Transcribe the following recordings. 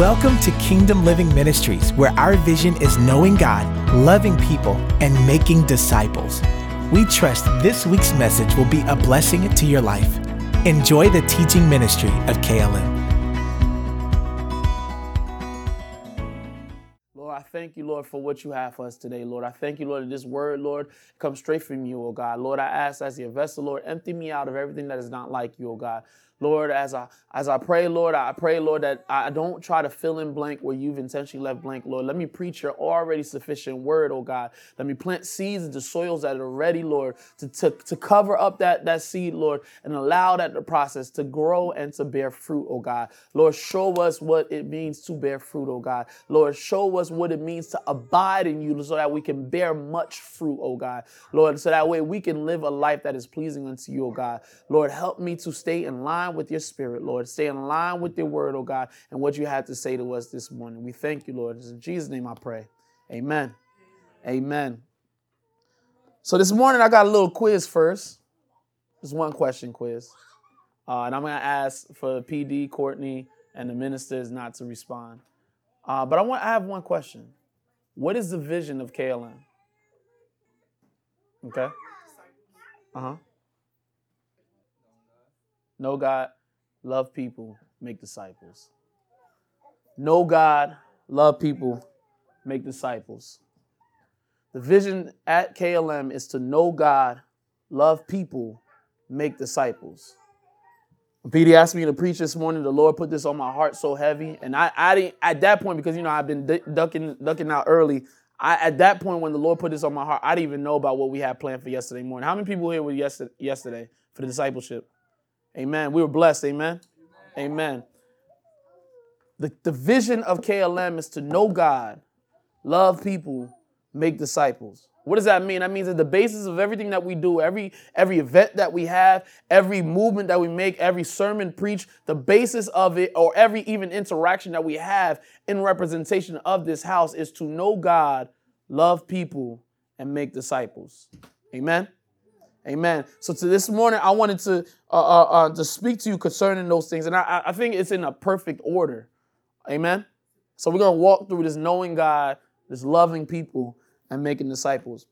Welcome to Kingdom Living Ministries, where our vision is knowing God, loving people, and making disciples. We trust this week's message will be a blessing to your life. Enjoy the teaching ministry of KLM. Lord, I thank you, Lord, for what you have for us today, Lord. I thank you, Lord, that this word, Lord, comes straight from you, oh God. Lord, I ask as your vessel, Lord, empty me out of everything that is not like you, oh God. Lord, as I pray, Lord, I pray, Lord, that I don't try to fill in blank where you've intentionally left blank, Lord. Let me preach your already sufficient word, oh God. Let me plant seeds into soils that are ready, Lord, to cover up that seed, Lord, and allow that the process to grow and to bear fruit, oh God. Lord, show us what it means to bear fruit, oh God. Lord, show us what it means to abide in you so that we can bear much fruit, oh God. Lord, so that way we can live a life that is pleasing unto you, oh God. Lord, help me to stay in line with your spirit, Lord. Stay in line with your word, oh God, and what you had to say to us this morning. We thank you, Lord. It's in Jesus' name I pray. Amen. Amen. So this morning I got a little quiz first. Just one question quiz. And I'm going to ask for PD, Courtney, and the ministers not to respond. But I have one question. What is the vision of KLM? Okay. Uh-huh. Know God, love people, make disciples. Know God, love people, make disciples. The vision at KLM is to know God, love people, make disciples. When PD asked me to preach this morning, the Lord put this on my heart so heavy. And I didn't, at that point, because, you know, I've been ducking out early. At that point, when the Lord put this on my heart, I didn't even know about what we had planned for yesterday morning. How many people here were yesterday for the discipleship? Amen. We were blessed. Amen. Amen. Amen. The vision of KLM is to know God, love people, make disciples. What does that mean? That means that the basis of everything that we do, every event that we have, every movement that we make, every sermon preached, the basis of it, or every even interaction that we have in representation of this house is to know God, love people, and make disciples. Amen. Amen. So to this morning, I wanted to speak to you concerning those things. And I think it's in a perfect order. Amen. So we're going to walk through this knowing God, this loving people, and making disciples.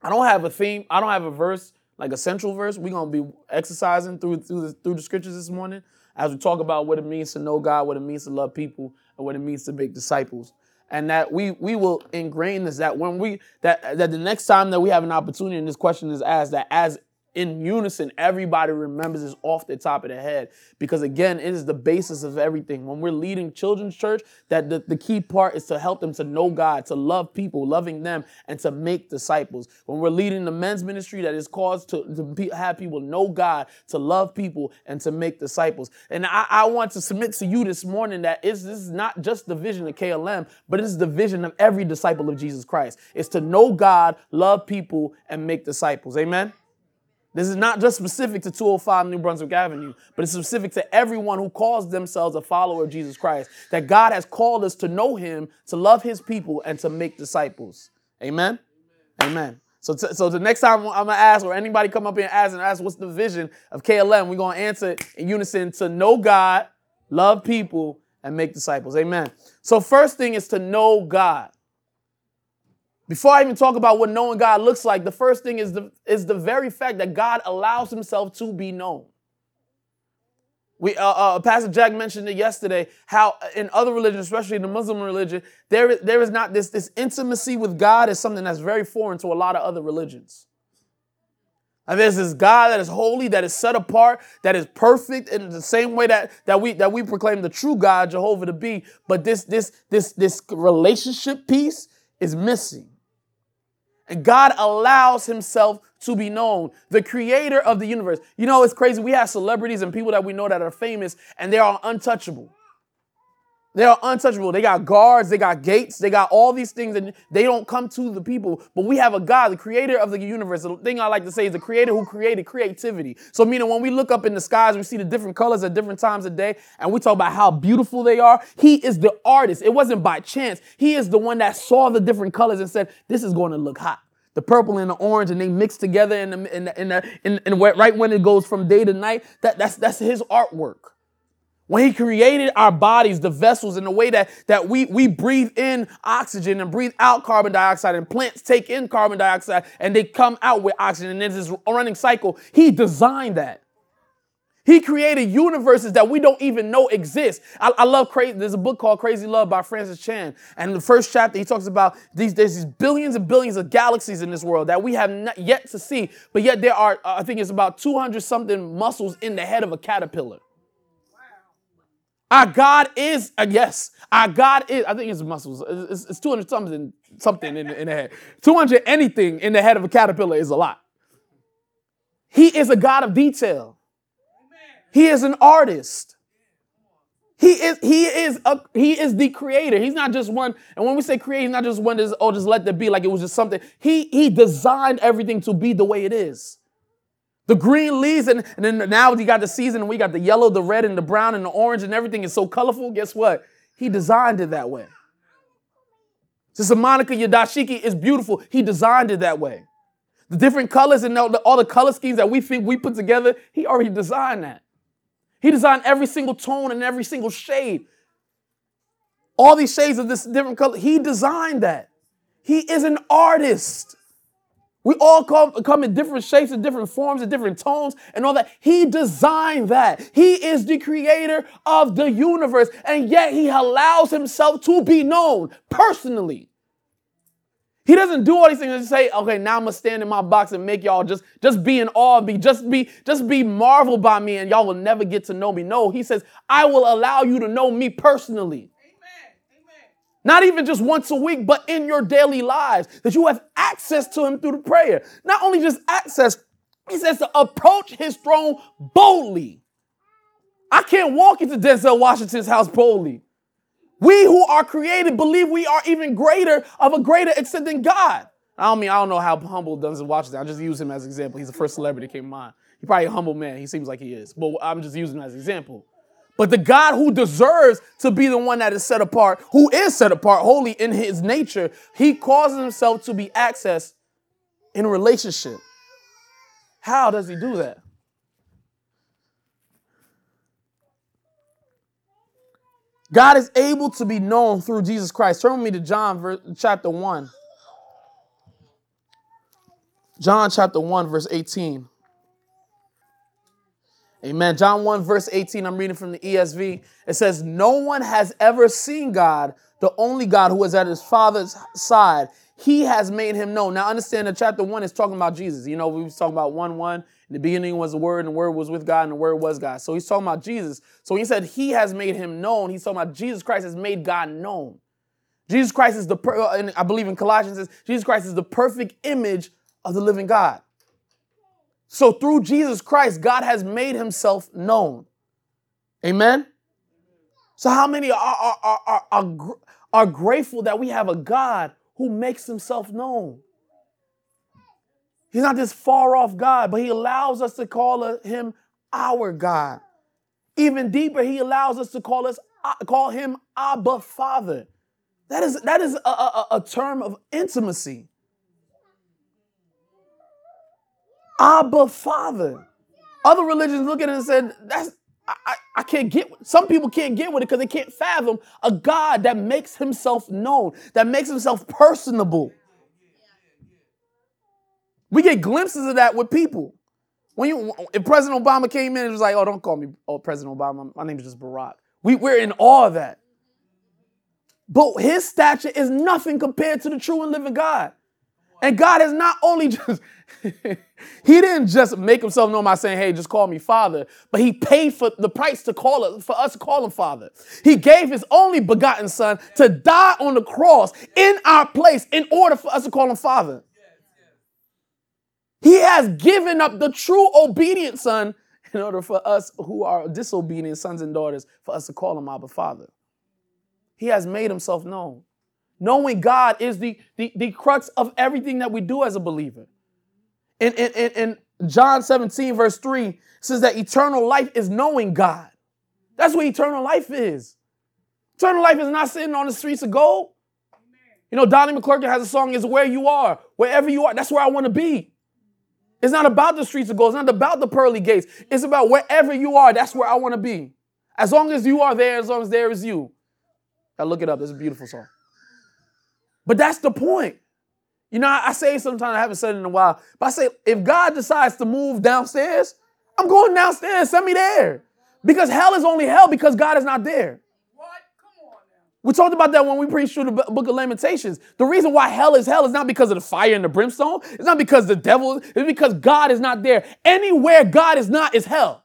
I don't have a theme. I don't have a verse, like a central verse. We're going to be exercising through the scriptures this morning as we talk about what it means to know God, what it means to love people, and what it means to make disciples. And that we will ingrain this, that when we that the next time that we have an opportunity and this question is asked, that as in unison, everybody remembers this off the top of their head. Because again, it is the basis of everything. When we're leading children's church, that the key part is to help them to know God, to love people, loving them, and to make disciples. When we're leading the men's ministry, that is called to have people know God, to love people, and to make disciples. And I want to submit to you this morning that this is not just the vision of KLM, but it is the vision of every disciple of Jesus Christ. It's to know God, love people, and make disciples. Amen? This is not just specific to 205 New Brunswick Avenue, but it's specific to everyone who calls themselves a follower of Jesus Christ, that God has called us to know him, to love his people, and to make disciples. Amen? Amen. Amen. So the next time I'm going to ask, or anybody come up here and ask what's the vision of KLM, we're going to answer in unison to know God, love people, and make disciples. Amen. So first thing is to know God. Before I even talk about what knowing God looks like, the first thing is the very fact that God allows himself to be known. We Pastor Jack mentioned it yesterday, how in other religions, especially in the Muslim religion, there is not this intimacy with God is something that's very foreign to a lot of other religions. And there's this God that is holy, that is set apart, that is perfect in the same way that we proclaim the true God, Jehovah, to be. But this relationship piece is missing. And God allows himself to be known, the creator of the universe. You know, it's crazy. We have celebrities and people that we know that are famous, and they are untouchable. They are untouchable. They got guards, they got gates, they got all these things, and they don't come to the people. But we have a God, the creator of the universe. The thing I like to say is the creator who created creativity. So meaning when we look up in the skies, we see the different colors at different times of day, and we talk about how beautiful they are. He is the artist. It wasn't by chance. He is the one that saw the different colors and said, this is going to look hot. The purple and the orange, and they mix together and right when it goes from day to night, that's his artwork. When he created our bodies, the vessels, and the way that we breathe in oxygen and breathe out carbon dioxide, and plants take in carbon dioxide and they come out with oxygen, and there's this running cycle, he designed that. He created universes that we don't even know exist. I love crazy. There's a book called Crazy Love by Francis Chan. And in the first chapter, he talks about there's these billions and billions of galaxies in this world that we have not yet to see. But yet there are, I think it's about 200 something muscles in the head of a caterpillar. Our God is, yes, our God is, I think it's muscles. It's 200 something in the head. 200 anything in the head of a caterpillar is a lot. He is a God of detail. He is an artist. He is the creator. He's not just one. And when we say create, he's not just one that's, oh, just let that be like it was just something. He designed everything to be the way it is. The green leaves, and then now you got the season, and we got the yellow, the red, and the brown, and the orange, and everything is so colorful. Guess what? He designed it that way. Sister Monica Yadashiki is beautiful. He designed it that way. The different colors and all the color schemes that we think we put together, he already designed that. He designed every single tone and every single shade. All these shades of this different color, he designed that. He is an artist. We all come in different shapes and different forms and different tones and all that. He designed that. He is the creator of the universe, and yet he allows himself to be known personally. He doesn't do all these things and say, okay, now I'm going to stand in my box and make y'all just be in awe of me, just be marveled by me, and y'all will never get to know me. No, he says, I will allow you to know me personally. Not even just once a week, but in your daily lives, that you have access to him through the prayer. Not only just access, he says to approach his throne boldly. I can't walk into Denzel Washington's house boldly. We who are created believe we are even greater of a greater extent than God. I don't know how humble Denzel Washington is. I just use him as an example. He's the first celebrity that came to mind. He's probably a humble man. He seems like he is, but I'm just using him as an example. But the God who deserves to be the one that is set apart, who is set apart holy in his nature, he causes himself to be accessed in a relationship. How does he do that? God is able to be known through Jesus Christ. Turn with me to John chapter 1. John chapter 1, verse 18. Amen. John 1, verse 18, I'm reading from the ESV. It says, no one has ever seen God, the only God who is at his Father's side. He has made him known. Now understand that chapter 1 is talking about Jesus. You know, we were talking about 1:1. In the beginning was the Word, and the Word was with God, and the Word was God. So he's talking about Jesus. So when he said he has made him known, he's talking about Jesus Christ has made God known. Jesus Christ is and I believe in Colossians, it says, Jesus Christ is the perfect image of the living God. So through Jesus Christ, God has made himself known. Amen? So how many are grateful that we have a God who makes himself known? He's not this far-off God, but he allows us to call him our God. Even deeper, he allows us to call him Abba Father. That is a term of intimacy. Abba Father. Other religions look at it and said, I can't get, some people can't get with it because they can't fathom a God that makes himself known, that makes himself personable. We get glimpses of that with people. If President Obama came in and was like, oh, don't call me President Obama, my name is just Barack. We're in awe of that. But his stature is nothing compared to the true and living God. And God has not only just, he didn't just make himself known by saying, hey, just call me Father, but he paid for the price for us to call him Father. He gave his only begotten Son to die on the cross in our place in order for us to call him Father. He has given up the true obedient Son in order for us who are disobedient sons and daughters, for us to call him Abba Father. He has made himself known. Knowing God is the crux of everything that we do as a believer. In John 17, verse 3, it says that eternal life is knowing God. That's what eternal life is. Eternal life is not sitting on the streets of gold. You know, Donnie McClurkin has a song, It's Where You Are. Wherever you are, that's where I want to be. It's not about the streets of gold. It's not about the pearly gates. It's about wherever you are, that's where I want to be. As long as you are there, as long as there is you. Now look it up. It's a beautiful song. But that's the point. You know, I say sometimes, I haven't said it in a while, but I say, if God decides to move downstairs, I'm going downstairs. Send me there. Because hell is only hell because God is not there. What? Come on now. We talked about that when we preached through the book of Lamentations. The reason why hell is not because of the fire and the brimstone. It's not because the devil. It's because God is not there. Anywhere God is not is hell.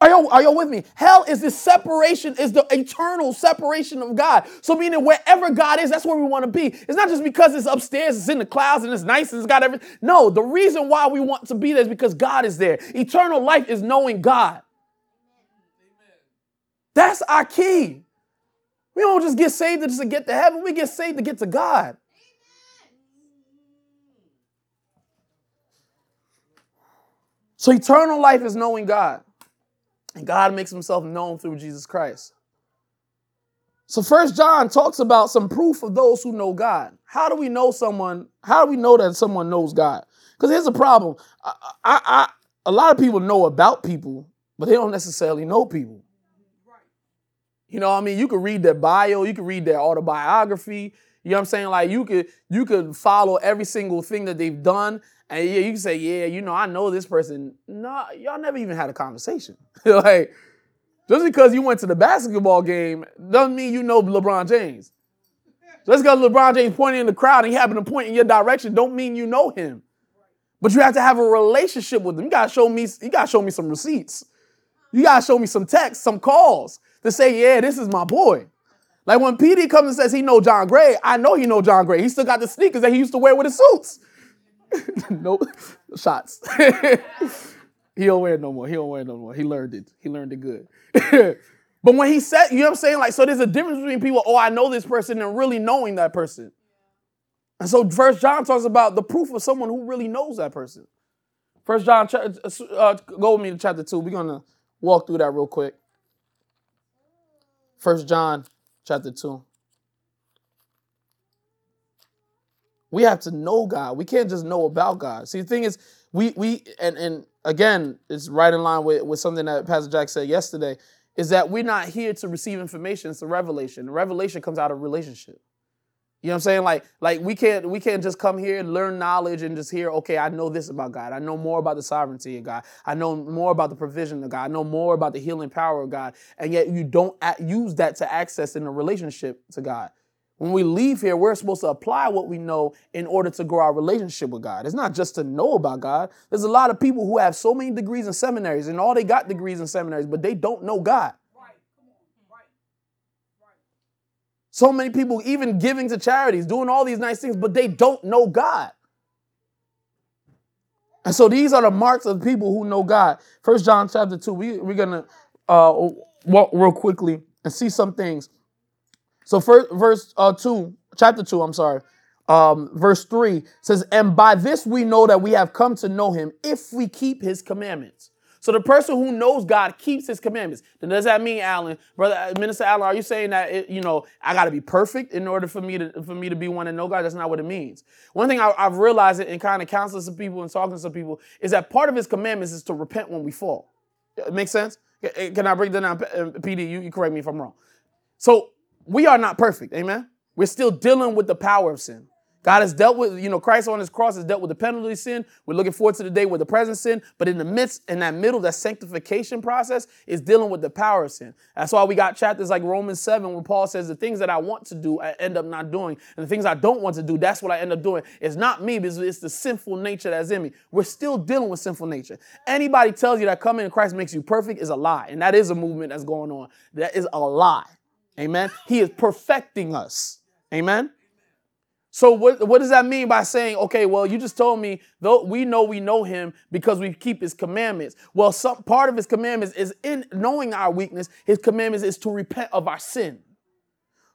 Are y'all with me? Hell is the separation, is the eternal separation of God. So meaning wherever God is, that's where we want to be. It's not just because it's upstairs, it's in the clouds, and it's nice, and it's got everything. No, the reason why we want to be there is because God is there. Eternal life is knowing God. That's our key. We don't just get saved just to get to heaven. We get saved to get to God. So eternal life is knowing God. And God makes himself known through Jesus Christ. So 1 John talks about some proof of those who know God. How do we know someone? How do we know that someone knows God? Because here's the problem. A lot of people know about people, but they don't necessarily know people. You know what I mean? You could read their bio. You could read their autobiography. You know what I'm saying? Like you could follow every single thing that they've done. And yeah, you can say, yeah, you know, I know this person. No, y'all never even had a conversation. Like, just because you went to the basketball game doesn't mean you know LeBron James. Just because LeBron James pointed in the crowd and he happened to point in your direction don't mean you know him. But you have to have a relationship with him. You gotta show me some receipts. You gotta show me some texts, some calls to say, yeah, this is my boy. Like when PD comes and says he know John Gray, I know he know John Gray. He still got the sneakers that he used to wear with his suits. Nope. Shots. He don't wear it no more. He learned it. He learned it good. But when he said, you know what I'm saying? Like, so there's a difference between people, oh, I know this person, and really knowing that person. And so 1 John talks about the proof of someone who really knows that person. 1 John, go with me to chapter 2. We're going to walk through that real quick. 1 John chapter 2. We have to know God. We can't just know about God. See, the thing is, we and again, it's right in line with something that Pastor Jack said yesterday, is that we're not here to receive information, it's a revelation. The revelation comes out of relationship. You know what I'm saying? Like we can't just come here and learn knowledge and just hear, okay, I know this about God. I know more about the sovereignty of God. I know more about the provision of God. I know more about the healing power of God. And yet you don't use that to access in a relationship to God. When we leave here, we're supposed to apply what we know in order to grow our relationship with God. It's not just to know about God. There's a lot of people who have so many degrees in seminaries and all they got degrees in seminaries, but they don't know God. Right. Come on. Right. Right. So many people even giving to charities, doing all these nice things, but they don't know God. And so these are the marks of people who know God. 1 John chapter 2, we're going to walk real quickly and see some things. So first, verse 3 says, and by this we know that we have come to know him if we keep his commandments. So the person who knows God keeps his commandments. Then does that mean, Alan, brother, Minister Alan, are you saying that, I got to be perfect in order for me to be one and know God? That's not what it means. One thing I've realized in kind of counseling some people and talking to some people is that part of his commandments is to repent when we fall. It makes sense? Can I break that down? PD, you correct me if I'm wrong. So we are not perfect, amen? We're still dealing with the power of sin. God has dealt with, Christ on his cross has dealt with the penalty of sin. We're looking forward to the day where the present sin, but in that middle, that sanctification process is dealing with the power of sin. That's why we got chapters like Romans 7 where Paul says the things that I want to do, I end up not doing. And the things I don't want to do, that's what I end up doing. It's not me, but it's the sinful nature that's in me. We're still dealing with sinful nature. Anybody tells you that coming in Christ makes you perfect is a lie. And that is a movement that's going on. That is a lie. Amen. He is perfecting us. Amen. So what does that mean by saying, okay, well, you just told me though we know him because we keep his commandments. Well, some part of his commandments is in knowing our weakness. His commandments is to repent of our sin.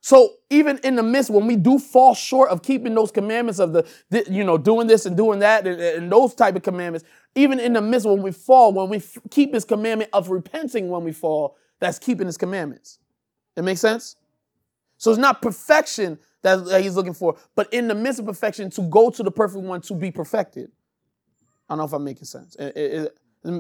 So even in the midst, when we do fall short of keeping those commandments of doing this and doing that and those type of commandments, even in the midst, when we fall, when we keep his commandment of repenting, when we fall, that's keeping his commandments. It makes sense? So it's not perfection that he's looking for, but in the midst of perfection, to go to the perfect one to be perfected. I don't know if I'm making sense. It's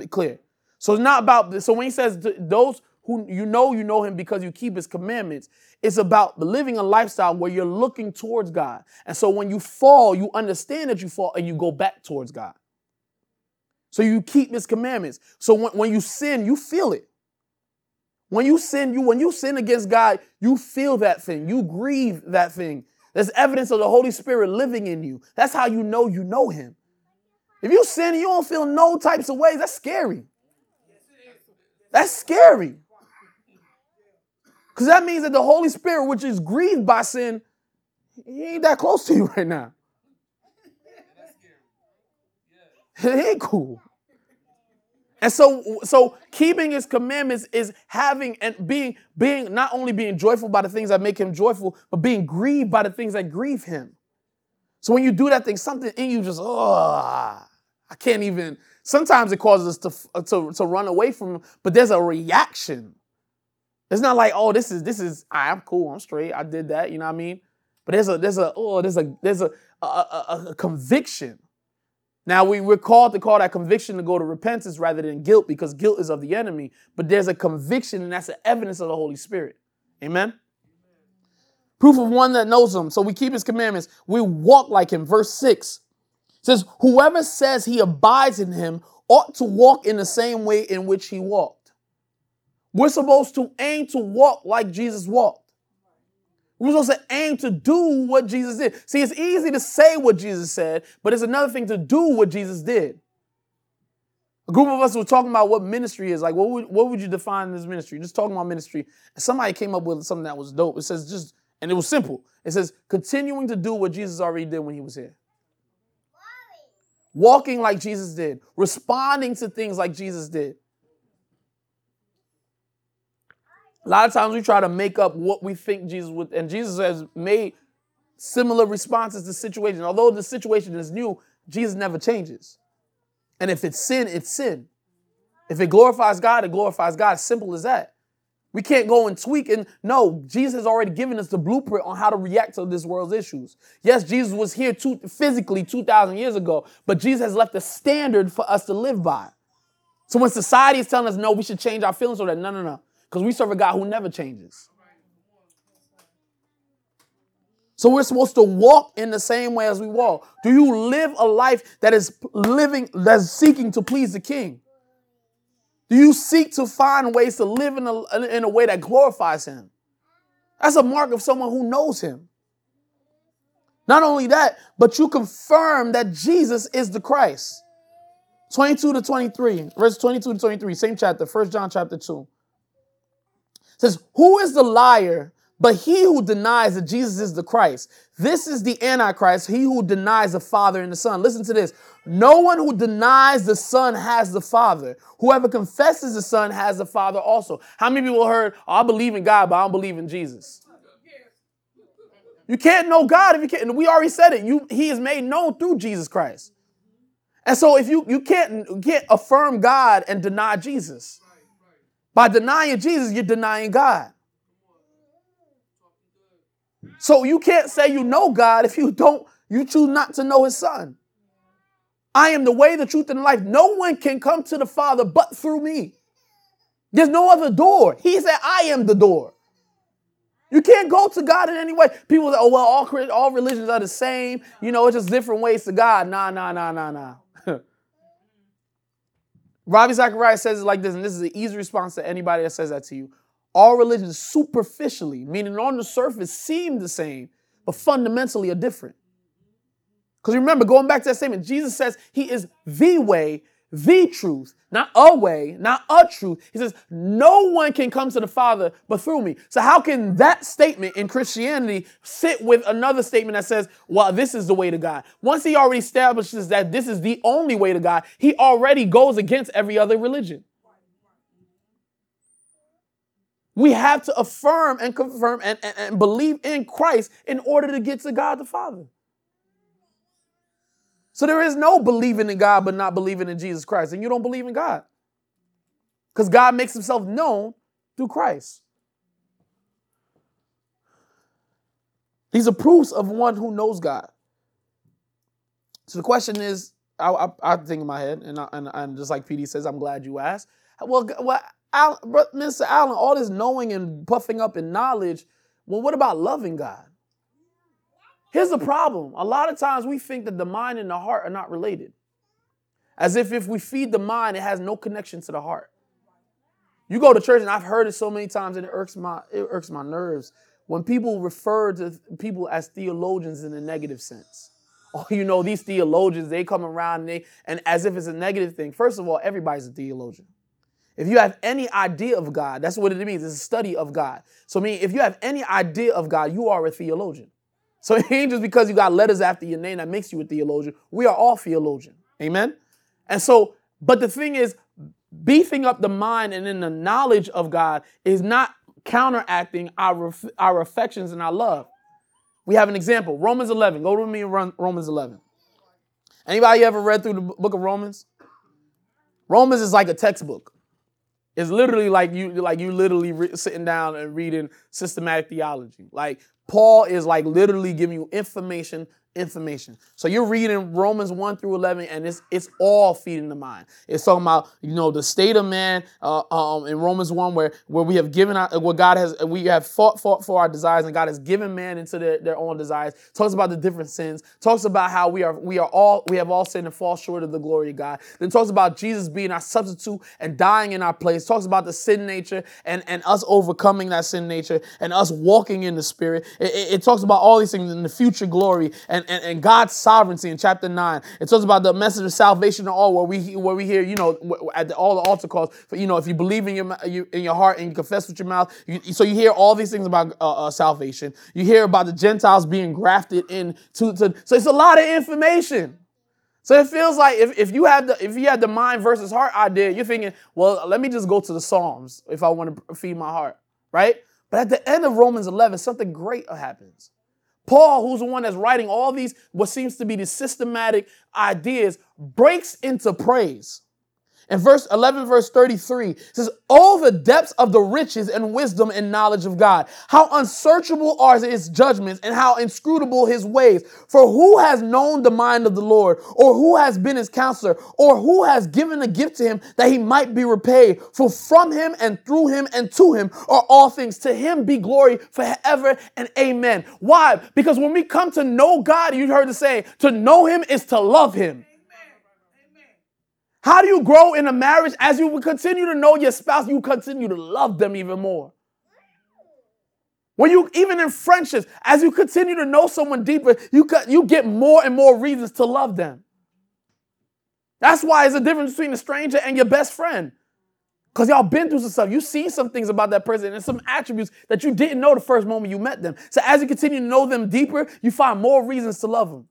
clear. So it's not about this. So when he says those who you know him because you keep his commandments, it's about living a lifestyle where you're looking towards God. And so when you fall, you understand that you fall and you go back towards God. So you keep his commandments. So when you sin, you feel it. When you sin against God, you feel that thing. You grieve that thing. There's evidence of the Holy Spirit living in you. That's how you know him. If you sin and you don't feel no types of ways, that's scary. That's scary. Because that means that the Holy Spirit, which is grieved by sin, he ain't that close to you right now. It ain't cool. And so keeping his commandments is having and being not only being joyful by the things that make him joyful, but being grieved by the things that grieve him. So when you do that thing, something in you just, I can't even. Sometimes it causes us to run away from him, but there's a reaction. It's not like, oh, this is I'm cool, I'm straight, I did that, you know what I mean? But there's a conviction. Now, we're called to call that conviction to go to repentance rather than guilt, because guilt is of the enemy. But there's a conviction, and that's the evidence of the Holy Spirit. Amen? Proof of one that knows him. So we keep his commandments. We walk like him. Verse 6 says, whoever says he abides in him ought to walk in the same way in which he walked. We're supposed to aim to walk like Jesus walked. We're supposed to aim to do what Jesus did. See, it's easy to say what Jesus said, but it's another thing to do what Jesus did. A group of us were talking about what ministry is. Like, what would you define as ministry? Just talking about ministry. And somebody came up with something that was dope. It says just, and it was simple. It says, continuing to do what Jesus already did when he was here. Walking like Jesus did. Responding to things like Jesus did. A lot of times we try to make up what we think Jesus would, and Jesus has made similar responses to situations. Although the situation is new, Jesus never changes. And if it's sin, it's sin. If it glorifies God, it glorifies God. Simple as that. We can't go and tweak. And no, Jesus has already given us the blueprint on how to react to this world's issues. Yes, Jesus was here physically 2,000 years ago, but Jesus has left a standard for us to live by. So when society is telling us, no, we should change our feelings, so that no. Because we serve a God who never changes. So we're supposed to walk in the same way as we walk. Do you live a life that is living, that's seeking to please the King? Do you seek to find ways to live in a way that glorifies him? That's a mark of someone who knows him. Not only that, but you confirm that Jesus is the Christ. 22-23, verse 22 to 23, same chapter, 1 John chapter 2. Says, who is the liar but he who denies that Jesus is the Christ? This is the Antichrist, he who denies the Father and the Son. Listen to this. No one who denies the Son has the Father. Whoever confesses the Son has the Father also. How many people heard, oh, I believe in God, but I don't believe in Jesus? You can't know God if you can't. And we already said it. He is made known through Jesus Christ. And so if you can't affirm God and deny Jesus. By denying Jesus, you're denying God. So you can't say you know God if you choose not to know his Son. I am the way, the truth, and the life. No one can come to the Father but through me. There's no other door. He said, I am the door. You can't go to God in any way. People say, oh, well, all religions are the same. You know, it's just different ways to God. Nah. Ravi Zacharias says it like this, and this is the easy response to anybody that says that to you. All religions superficially, meaning on the surface, seem the same, but fundamentally are different. Because remember, going back to that statement, Jesus says he is the way, the truth, not a way, not a truth. He says, no one can come to the Father but through me. So how can that statement in Christianity sit with another statement that says, well, this is the way to God? Once he already establishes that this is the only way to God, he already goes against every other religion. We have to affirm and confirm and believe in Christ in order to get to God the Father. So there is no believing in God but not believing in Jesus Christ. And you don't believe in God. Because God makes himself known through Christ. These are proofs of one who knows God. So the question is, I think in my head, and just like PD says, I'm glad you asked. well, Mr. Allen, all this knowing and puffing up in knowledge, well, what about loving God? Here's the problem. A lot of times we think that the mind and the heart are not related. As if we feed the mind, it has no connection to the heart. You go to church, and I've heard it so many times, and it irks my nerves when people refer to people as theologians in a negative sense. Oh, you know, these theologians, they come around and as if it's a negative thing. First of all, everybody's a theologian. If you have any idea of God, that's what it means. It's a study of God. So, I mean, if you have any idea of God, you are a theologian. So it ain't just because you got letters after your name that makes you a theologian. We are all theologians. Amen? And so, but the thing is, beefing up the mind and in the knowledge of God is not counteracting our affections and our love. We have an example. Romans 11. Go with me and run Romans 11. Anybody ever read through the book of Romans? Romans is like a textbook. It's literally like you sitting down and reading systematic theology. Like Paul is like literally giving you information. So you're reading Romans 1 through 11, and it's all feeding the mind. It's talking about, you know, the state of man in Romans 1 where we have given out what God has, we have fought for our desires, and God has given man into their own desires. Talks about the different sins. Talks about how we have all sinned and fall short of the glory of God. Then talks about Jesus being our substitute and dying in our place. Talks about the sin nature and us overcoming that sin nature and us walking in the Spirit. It talks about all these things in the future glory and God's sovereignty in chapter 9. It talks about the message of salvation to all, where we hear, you know, at all the altar calls, but, you know, if you believe in your heart and you confess with your mouth. So you hear all these things about salvation. You hear about the Gentiles being grafted in. So it's a lot of information. So it feels like if you had the mind versus heart idea, you're thinking, well, let me just go to the Psalms if I want to feed my heart, right? But at the end of Romans 11, something great happens. Paul, who's the one that's writing all these, what seems to be the systematic ideas, breaks into praise. In verse 11, verse 33, it says, "Oh, the depths of the riches and wisdom and knowledge of God. How unsearchable are his judgments and how inscrutable his ways. For who has known the mind of the Lord, or who has been his counselor, or who has given a gift to him that he might be repaid? For from him and through him and to him are all things. To him be glory forever and amen." Why? Because when we come to know God, you heard the saying, to know him is to love him. How do you grow in a marriage? As you continue to know your spouse, you continue to love them even more. When you, even in friendships, as you continue to know someone deeper, you get more and more reasons to love them. That's why there's a difference between a stranger and your best friend. Because y'all been through some stuff. You see some things about that person and some attributes that you didn't know the first moment you met them. So as you continue to know them deeper, you find more reasons to love them.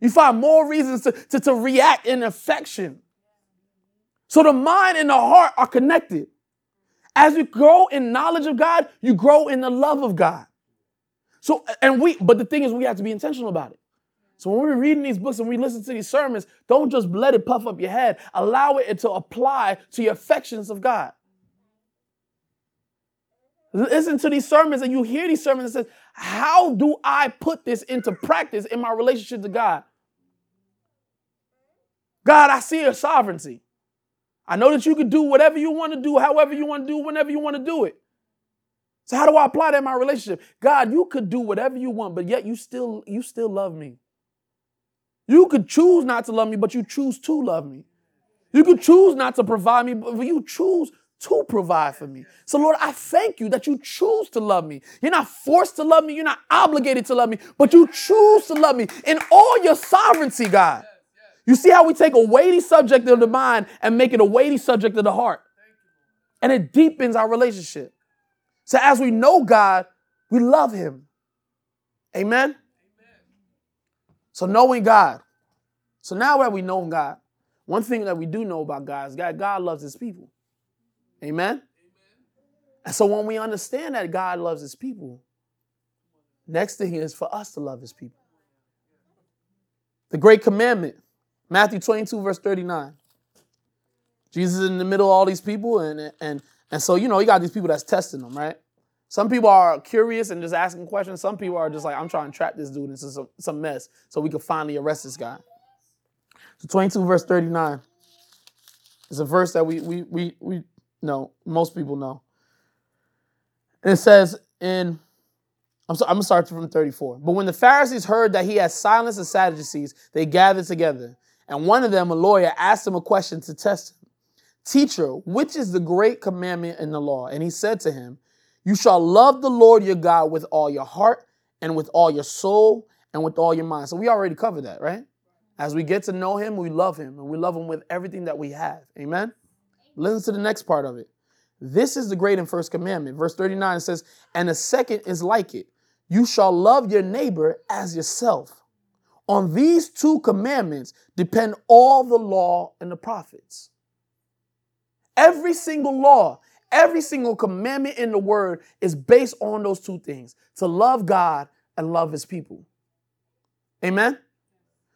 You find more reasons to react in affection. So the mind and the heart are connected. As you grow in knowledge of God, you grow in the love of God. But the thing is, we have to be intentional about it. So when we're reading these books and we listen to these sermons, don't just let it puff up your head. Allow it to apply to your affections of God. Listen to these sermons, and you hear these sermons and says, how do I put this into practice in my relationship to God? God, I see your sovereignty. I know that you can do whatever you want to do, however you want to do, whenever you want to do it. So how do I apply that in my relationship? God, you could do whatever you want, but yet you still love me. You could choose not to love me, but you choose to love me. You could choose not to provide me, but you choose to provide for me. So Lord, I thank you that you choose to love me. You're not forced to love me. You're not obligated to love me, but you choose to love me in all your sovereignty, God. You see how we take a weighty subject of the mind and make it a weighty subject of the heart. And it deepens our relationship. So as we know God, we love him. Amen? So knowing God. So now that we know God, one thing that we do know about God is that God loves his people. Amen? And so when we understand that God loves his people, next thing is for us to love his people. The great commandment. Matthew 22, verse 39. Jesus is in the middle of all these people, and so, you know, you got these people that's testing them, right? Some people are curious and just asking questions. Some people are just like, I'm trying to trap this dude into some mess so we can finally arrest this guy. So 22, verse 39 is a verse that we No, most people know. And it says in, I'm going to start from 34. But when the Pharisees heard that he had silenced the Sadducees, they gathered together. And one of them, a lawyer, asked him a question to test him. Teacher, which is the great commandment in the law? And he said to him, you shall love the Lord your God with all your heart and with all your soul and with all your mind. So we already covered that, right? As we get to know him, we love him, and we love him with everything that we have. Amen? Listen to the next part of it. This is the great and first commandment. Verse 39 says, and the second is like it. You shall love your neighbor as yourself. On these two commandments depend all the law and the prophets. Every single law, every single commandment in the word is based on those two things, to love God and love his people. Amen?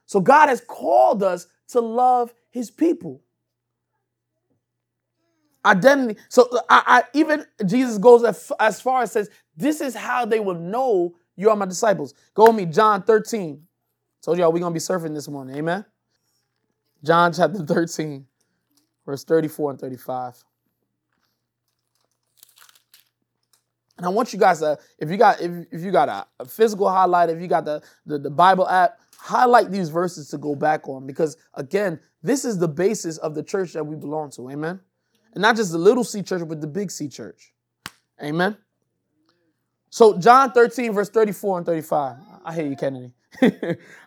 So God has called us to love his people. Identity. So even Jesus goes as far as says, this is how they will know you are my disciples. Go with me, John 13. Told y'all we're going to be surfing this morning. Amen. John chapter 13, verse 34 and 35. And I want you guys to, if you got a physical highlight, if you got the Bible app, highlight these verses to go back on. Because again, this is the basis of the church that we belong to. Amen. And not just the little C church, but the big C church. Amen. So John 13, verse 34 and 35. I hear you, Kennedy.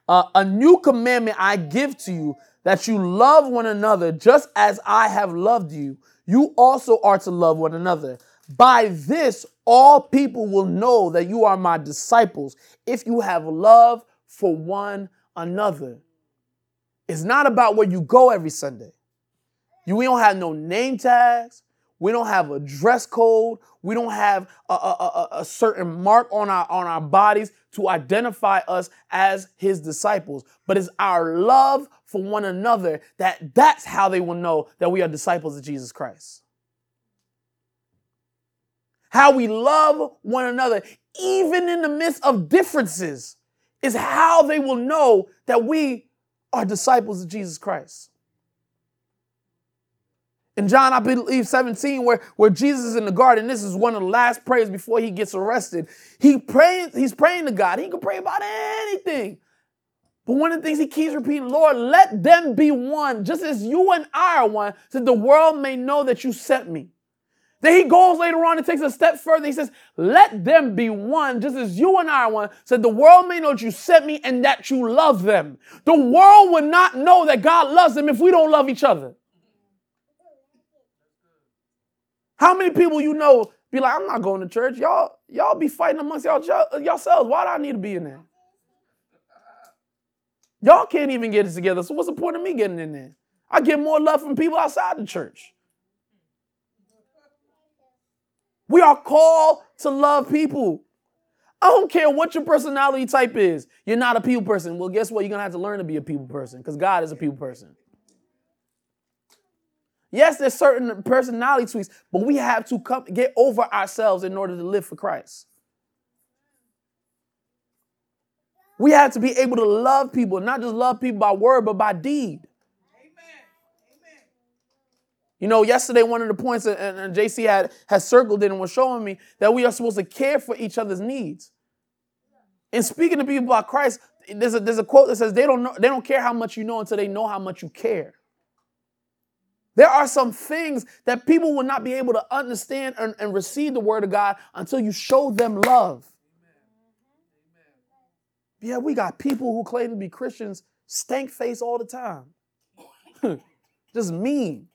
A new commandment I give to you, that you love one another just as I have loved you. You also are to love one another. By this, all people will know that you are my disciples, if you have love for one another. It's not about where you go every Sunday. We don't have no name tags. We don't have a dress code. We don't have a certain mark on our bodies to identify us as his disciples. But it's our love for one another that's how they will know that we are disciples of Jesus Christ. How we love one another, even in the midst of differences, is how they will know that we are disciples of Jesus Christ. In John, I believe 17, where Jesus is in the garden, this is one of the last prayers before he gets arrested. He's praying to God. He can pray about anything. But one of the things he keeps repeating, Lord, let them be one, just as you and I are one, so that the world may know that you sent me. Then he goes later on and takes a step further. He says, let them be one, just as you and I are one, so that the world may know that you sent me and that you love them. The world would not know that God loves them if we don't love each other. How many people you know be like, I'm not going to church. Y'all be fighting amongst yourselves. Why do I need to be in there? Y'all can't even get it together. So what's the point of me getting in there? I get more love from people outside the church. We are called to love people. I don't care what your personality type is. You're not a people person. Well, guess what? You're going to have to learn to be a people person, because God is a people person. Yes, there's certain personality tweaks, but we have to get over ourselves in order to live for Christ. We have to be able to love people, not just love people by word, but by deed. Amen. Amen. You know, yesterday, one of the points that JC had circled in and was showing me, that we are supposed to care for each other's needs. And speaking to people about Christ, there's a quote that says, they don't care how much you know until they know how much you care. There are some things that people will not be able to understand and receive the word of God until you show them love. Amen. Amen. Yeah, we got people who claim to be Christians, stank face all the time. Just mean.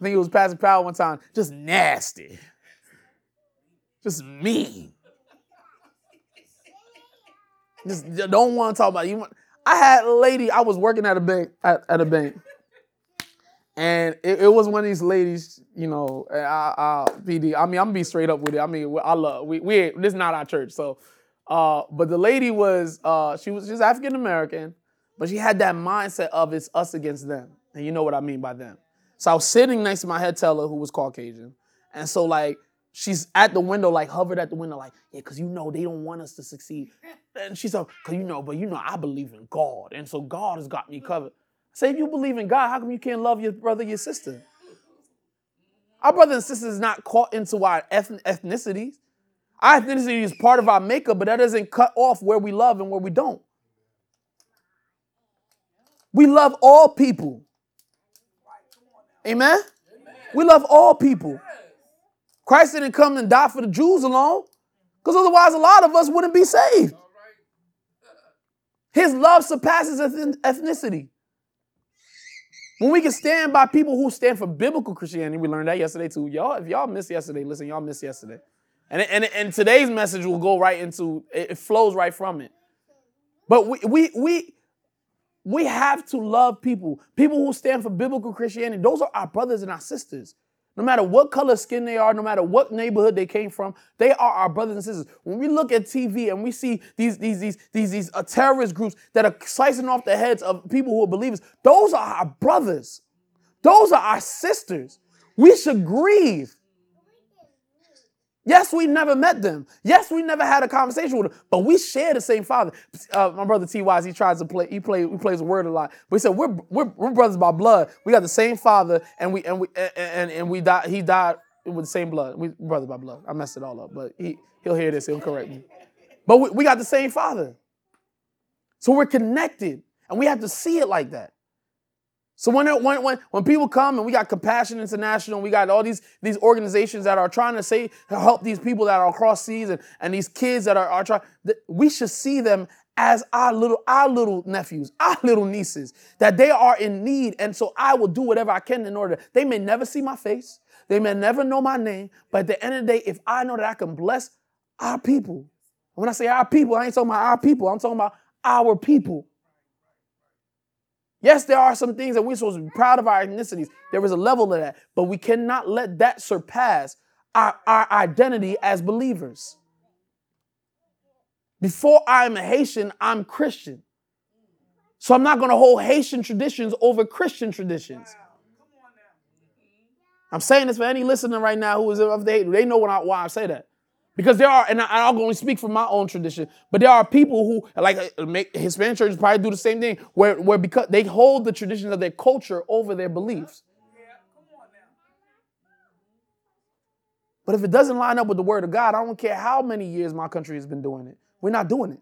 I think it was Pastor Powell one time. Just nasty. Just mean. Just don't want to talk about it. I had a lady, I was working at a bank. And it was one of these ladies, you know, PD. I mean, I'm going to be straight up with it. I mean, this is not our church. So, but the lady was African-American, but she had that mindset of it's us against them. And you know what I mean by them. So I was sitting next to my head teller, who was Caucasian. And so, like, she's at the window, like hovered at the window, like, yeah, because you know they don't want us to succeed. And she's like, because you know, I believe in God. And so God has got me covered. Say, if you believe in God, how come you can't love your brother, your sister? Our brothers and sisters is not caught into our ethnicities. Our ethnicity is part of our makeup, but that doesn't cut off where we love and where we don't. We love all people. Amen? Amen. We love all people. Christ didn't come and die for the Jews alone, because otherwise a lot of us wouldn't be saved. His love surpasses ethnicity. When we can stand by people who stand for biblical Christianity, we learned that yesterday too. Y'all, if y'all missed yesterday, listen, y'all missed yesterday. And today's message will go right into, it flows right from it. But we have to love people. People who stand for biblical Christianity, those are our brothers and our sisters. No matter what color skin they are, no matter what neighborhood they came from, they are our brothers and sisters. When we look at TV and we see these terrorist groups that are slicing off the heads of people who are believers, those are our brothers. Those are our sisters. We should grieve. Yes, we never met them. Yes, we never had a conversation with them, but we share the same father. My brother T.Y.'s, he plays the word a lot. But he said we're brothers by blood. We got the same father, and we died. He died with the same blood. We brothers by blood. I messed it all up, but he'll hear this. He'll correct me. But we got the same father, so we're connected, and we have to see it like that. So when people come and we got Compassion International, we got all these organizations that are trying to help these people that are across seas and these kids that are trying, we should see them as our little nephews, our little nieces, that they are in need. And so I will do whatever I can in order. They may never see my face. They may never know my name. But at the end of the day, if I know that I can bless our people, when I say our people, I ain't talking about our people. I'm talking about our people. Yes, there are some things that we're supposed to be proud of our ethnicities. There is a level of that, but we cannot let that surpass our identity as believers. Before I'm a Haitian, I'm Christian. So I'm not going to hold Haitian traditions over Christian traditions. I'm saying this for any listener right now who is of the Haitian. They know why I say that. Because there are, and I'll only speak from my own tradition, but there are people who, like Hispanic churches probably do the same thing, where because they hold the traditions of their culture over their beliefs. But if it doesn't line up with the word of God, I don't care how many years my country has been doing it. We're not doing it.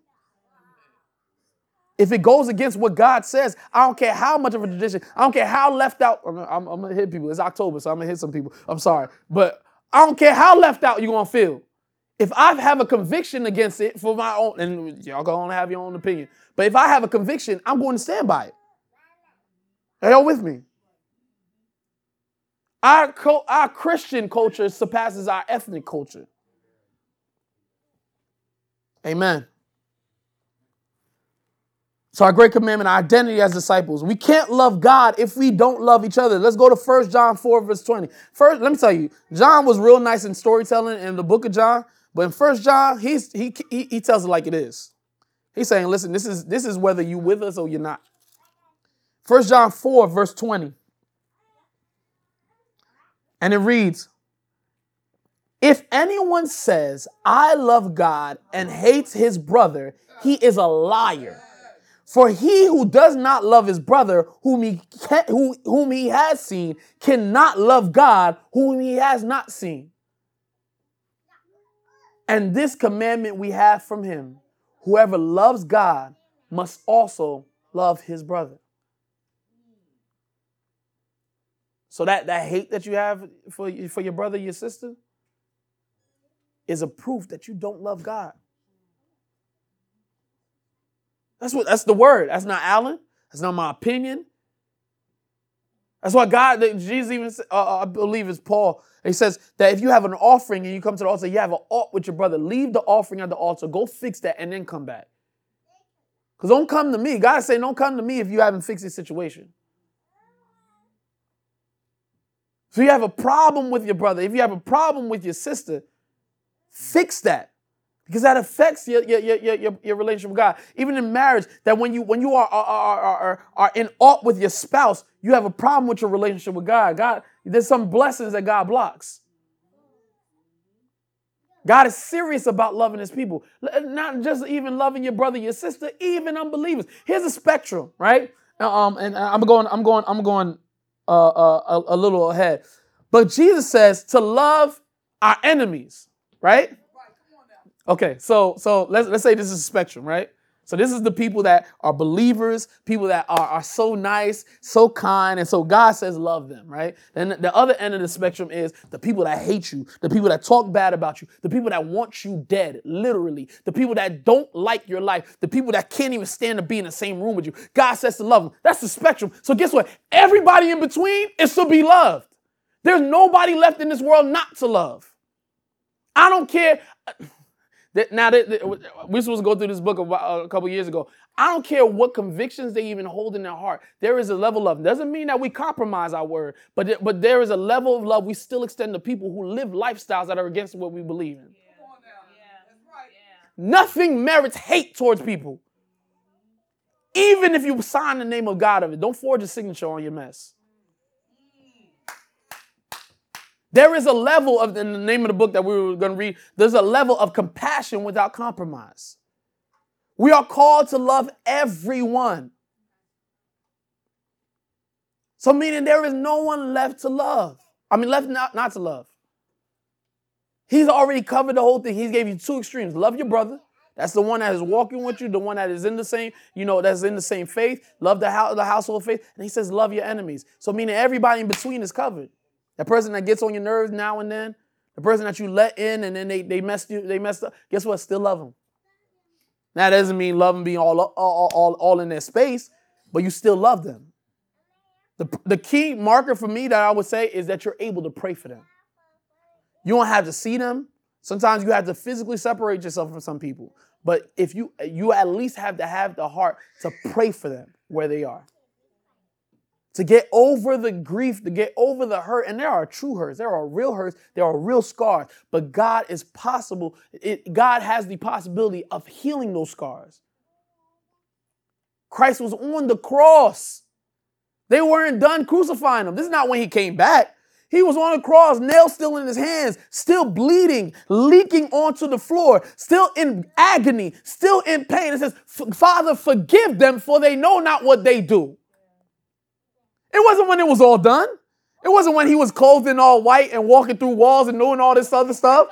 If it goes against what God says, I don't care how much of a tradition, I don't care how left out, I'm going to hit people. It's October, so I'm going to hit some people. I'm sorry. But I don't care how left out you're going to feel. If I have a conviction against it for my own, and y'all can only have your own opinion, but if I have a conviction, I'm going to stand by it. Are y'all with me? Our Christian culture surpasses our ethnic culture. Amen. So our great commandment, our identity as disciples. We can't love God if we don't love each other. Let's go to 1 John 4, verse 20. First, let me tell you, John was real nice in storytelling in the book of John. But in 1 John, he tells it like it is. He's saying, listen, this is whether you're with us or you're not. 1 John 4, verse 20. And it reads, if anyone says, I love God and hates his brother, he is a liar. For he who does not love his brother, whom he has seen, cannot love God, whom he has not seen. And this commandment we have from him, whoever loves God must also love his brother. So that hate that you have for your brother, your sister, is a proof that you don't love God. That's the word. That's not Alan. That's not my opinion. That's why Jesus even, I believe it's Paul, he says that if you have an offering and you come to the altar, you have an ought with your brother, leave the offering at the altar, go fix that, and then come back. Because don't come to me. God is saying, don't come to me if you haven't fixed this situation. So you have a problem with your brother. If you have a problem with your sister, fix that. Because that affects your relationship with God. Even in marriage, that when you are in ought with your spouse, you have a problem with your relationship with God. God, there's some blessings that God blocks. God is serious about loving his people. Not just even loving your brother, your sister, even unbelievers. Here's a spectrum, right? And I'm going a little ahead. But Jesus says to love our enemies, right? Okay, so let's say this is a spectrum, right? So this is the people that are believers, people that are so nice, so kind, and so God says love them, right? Then the other end of the spectrum is the people that hate you, the people that talk bad about you, the people that want you dead, literally, the people that don't like your life, the people that can't even stand to be in the same room with you. God says to love them. That's the spectrum. So guess what? Everybody in between is to be loved. There's nobody left in this world not to love. I don't care. Now, we're supposed to go through this book a couple years ago. I don't care what convictions they even hold in their heart. There is a level of love. Doesn't mean that we compromise our word, but there is a level of love we still extend to people who live lifestyles that are against what we believe in. Yeah. Come on now. Yeah. That's right. Yeah. Nothing merits hate towards people. Even if you sign the name of God of it, don't forge a signature on your mess. There is a level of, in the name of the book that we were going to read, there's a level of compassion without compromise. We are called to love everyone. So meaning there is no one left to love. I mean, left not to love. He's already covered the whole thing. He's gave you two extremes. Love your brother. That's the one that is walking with you, the one that is in the same, that's in the same faith. Love the household faith. And he says, love your enemies. So meaning everybody in between is covered. The person that gets on your nerves now and then, the person that you let in and then they messed up. Guess what? Still love them. Now, that doesn't mean love them being all in their space, but you still love them. The key marker for me that I would say is that you're able to pray for them. You don't have to see them. Sometimes you have to physically separate yourself from some people. But if you at least have to have the heart to pray for them where they are. To get over the grief, to get over the hurt. And there are true hurts. There are real hurts. There are real scars. But God is possible. God has the possibility of healing those scars. Christ was on the cross. They weren't done crucifying him. This is not when he came back. He was on the cross, nails still in his hands, still bleeding, leaking onto the floor, still in agony, still in pain. It says, Father, forgive them, for they know not what they do. It wasn't when it was all done. It wasn't when he was clothed in all white and walking through walls and doing all this other stuff.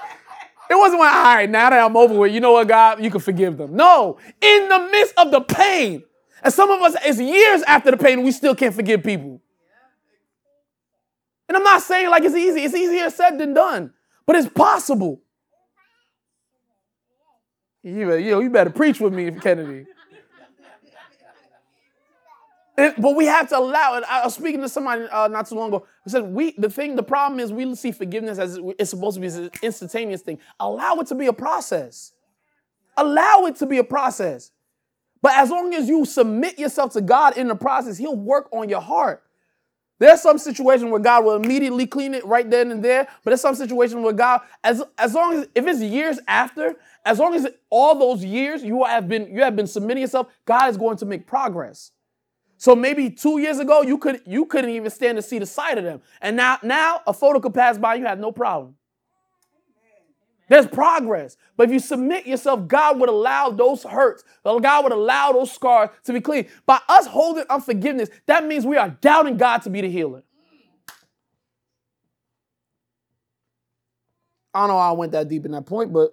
It wasn't when, all right, now that I'm over with, you know what, God, you can forgive them. No, in the midst of the pain. And some of us, it's years after the pain, we still can't forgive people. And I'm not saying like it's easy. It's easier said than done. But it's possible. You better preach with me, Kennedy. But we have to allow it. I was speaking to somebody not too long ago. I said, the problem is we see forgiveness as it's supposed to be an instantaneous thing. Allow it to be a process. Allow it to be a process. But as long as you submit yourself to God in the process, he'll work on your heart. There's some situation where God will immediately clean it right then and there. But there's some situation where God, as long as, if it's years after, as long as all those years you have been submitting yourself, God is going to make progress. So maybe 2 years ago, you couldn't even stand to see the sight of them. And now a photo could pass by, you have no problem. There's progress. But if you submit yourself, God would allow those hurts. God would allow those scars to be clean. By us holding unforgiveness, that means we are doubting God to be the healer. I don't know how I went that deep in that point, but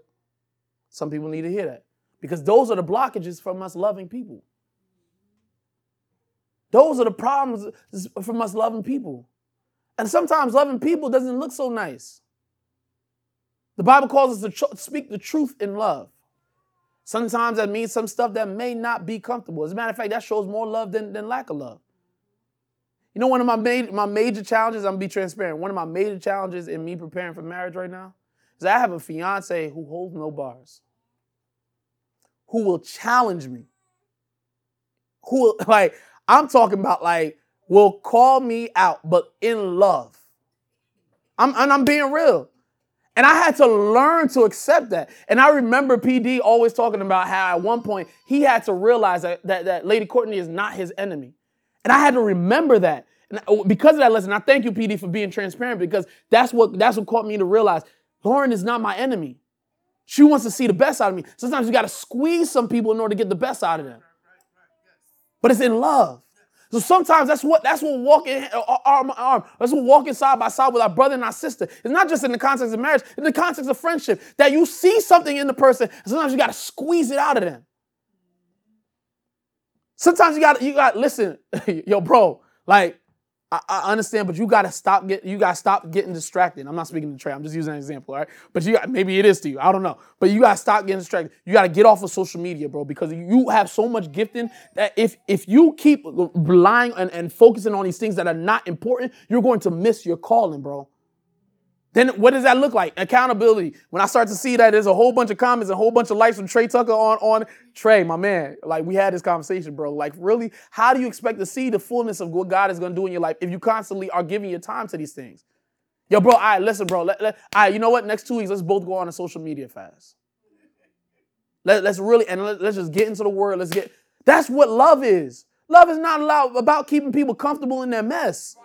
some people need to hear that. Because those are the blockages from us loving people. Those are the problems from us loving people. And sometimes loving people doesn't look so nice. The Bible calls us to speak the truth in love. Sometimes that means some stuff that may not be comfortable. As a matter of fact, that shows more love than lack of love. You know, one of my major challenges, I'm going to be transparent, one of my major challenges in me preparing for marriage right now is I have a fiance who holds no bars, who will challenge me, who will, like, I'm talking about like, will call me out, but in love. I'm being real. And I had to learn to accept that. And I remember PD always talking about how at one point he had to realize that Lady Courtney is not his enemy. And I had to remember that. And because of that lesson, I thank you, PD, for being transparent, because that's what caught me to realize Lauren is not my enemy. She wants to see the best out of me. Sometimes you got to squeeze some people in order to get the best out of them. But it's in love. So sometimes that's what walking arm in arm, that's what walking side by side with our brother and our sister. It's not just in the context of marriage, in the context of friendship, that you see something in the person, and sometimes you got to squeeze it out of them. Sometimes you got listen, yo, bro, like I understand, but you got to stop getting distracted. I'm not speaking to Trey. I'm just using an example, all right? But maybe it is to you. I don't know. But you got to stop getting distracted. You got to get off of social media, bro, because you have so much gifting that if you keep relying and focusing on these things that are not important, you're going to miss your calling, bro. Then what does that look like? Accountability. When I start to see that there's a whole bunch of comments and a whole bunch of likes from Trey Tucker on Trey, my man, like we had this conversation, bro. Like really, how do you expect to see the fullness of what God is going to do in your life if you constantly are giving your time to these things? Yo, bro, all right, listen, bro. All right, you know what? Next 2 weeks, let's both go on a social media fast. Let's just get into the word. That's what love is. Love is not about keeping people comfortable in their mess.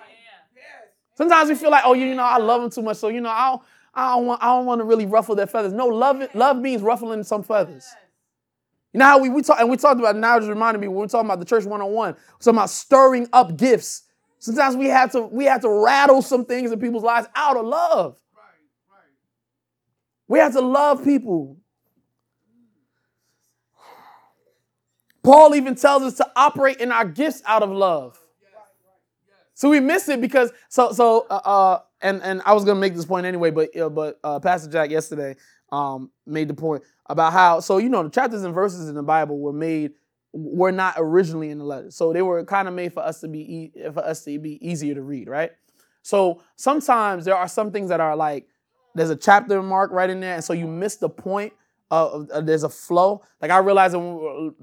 Sometimes we feel like, oh, you know, I love them too much, so you know, I don't want to really ruffle their feathers. No, love means ruffling some feathers. You know how we talked about it, now it just reminded me when we were talking about the church 101, talking about stirring up gifts. Sometimes we have to rattle some things in people's lives out of love. Right. We have to love people. Paul even tells us to operate in our gifts out of love. So we miss it because and I was gonna make this point anyway, but Pastor Jack yesterday made the point about how the chapters and verses in the Bible were not originally in the letters, so they were kind of made for us to be easier to read, right? So sometimes there are some things that are like there's a chapter mark right in there, and so you miss the point. There's a flow. Like I realized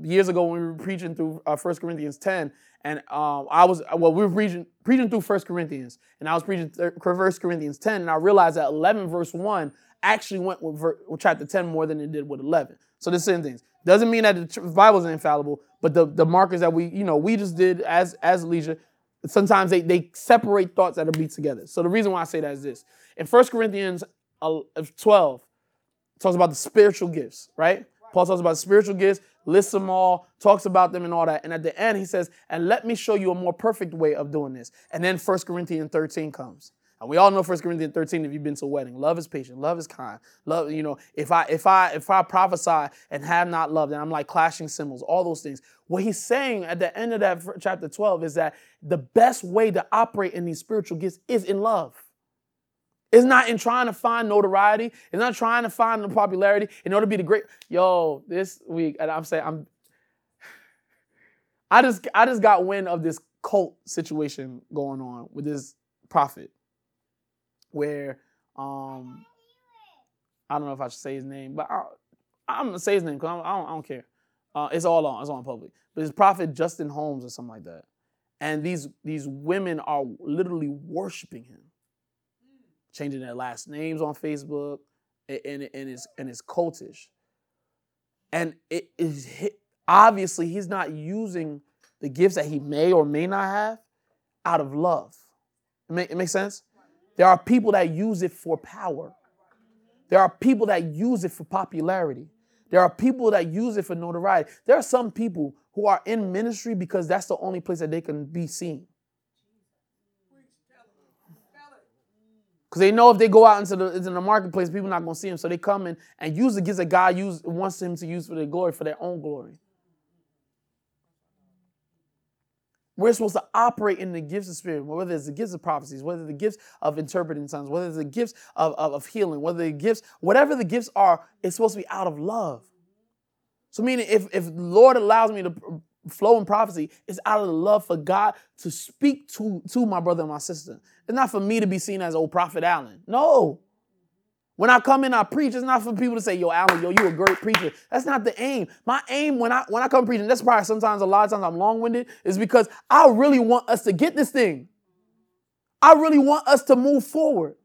years ago when we were preaching through 1 Corinthians 10, and we were preaching through 1 Corinthians, and I was preaching 1 Corinthians 10, and I realized that 11 verse 1 actually went with chapter 10 more than it did with 11. So the same things. Doesn't mean that the Bible is infallible, but the markers that we just did as leisure, sometimes they separate thoughts that'll be together. So the reason why I say that is this. In 1 Corinthians 12, talks about the spiritual gifts, right? Paul talks about spiritual gifts, lists them all, talks about them and all that. And at the end, he says, and let me show you a more perfect way of doing this. And then 1 Corinthians 13 comes. And we all know 1 Corinthians 13 if you've been to a wedding. Love is patient. Love is kind. Love, if I prophesy and have not love, then I'm like clashing cymbals, all those things. What he's saying at the end of that chapter 12 is that the best way to operate in these spiritual gifts is in love. It's not in trying to find notoriety. It's not trying to find the popularity in order to be the great. Yo, this week, and I'm saying, I just got wind of this cult situation going on with this prophet, where I don't know if I should say his name, but I'm gonna say his name because I don't care. It's all on public. But this prophet Justin Holmes or something like that, and these women are literally worshiping him. Changing their last names on Facebook, and it's cultish. And it is obviously he's not using the gifts that he may or may not have out of love. It makes sense? There are people that use it for power. There are people that use it for popularity. There are people that use it for notoriety. There are some people who are in ministry because that's the only place that they can be seen. Because they know if they go out into the marketplace, people are not going to see him. So they come in and use the gifts that God wants him to use for their glory, for their own glory. We're supposed to operate in the gifts of spirit, whether it's the gifts of prophecies, whether the gifts of interpreting tongues, whether it's the gifts of healing, whatever the gifts are, it's supposed to be out of love. So meaning if the Lord allows me to flow in prophecy, is out of the love for God to speak to my brother and my sister. It's not for me to be seen as old Prophet Alan. No. When I come in, I preach. It's not for people to say, yo, Alan, yo, you a great preacher. That's not the aim. My aim when I come preaching, that's probably sometimes a lot of times I'm long-winded, is because I really want us to get this thing. I really want us to move forward.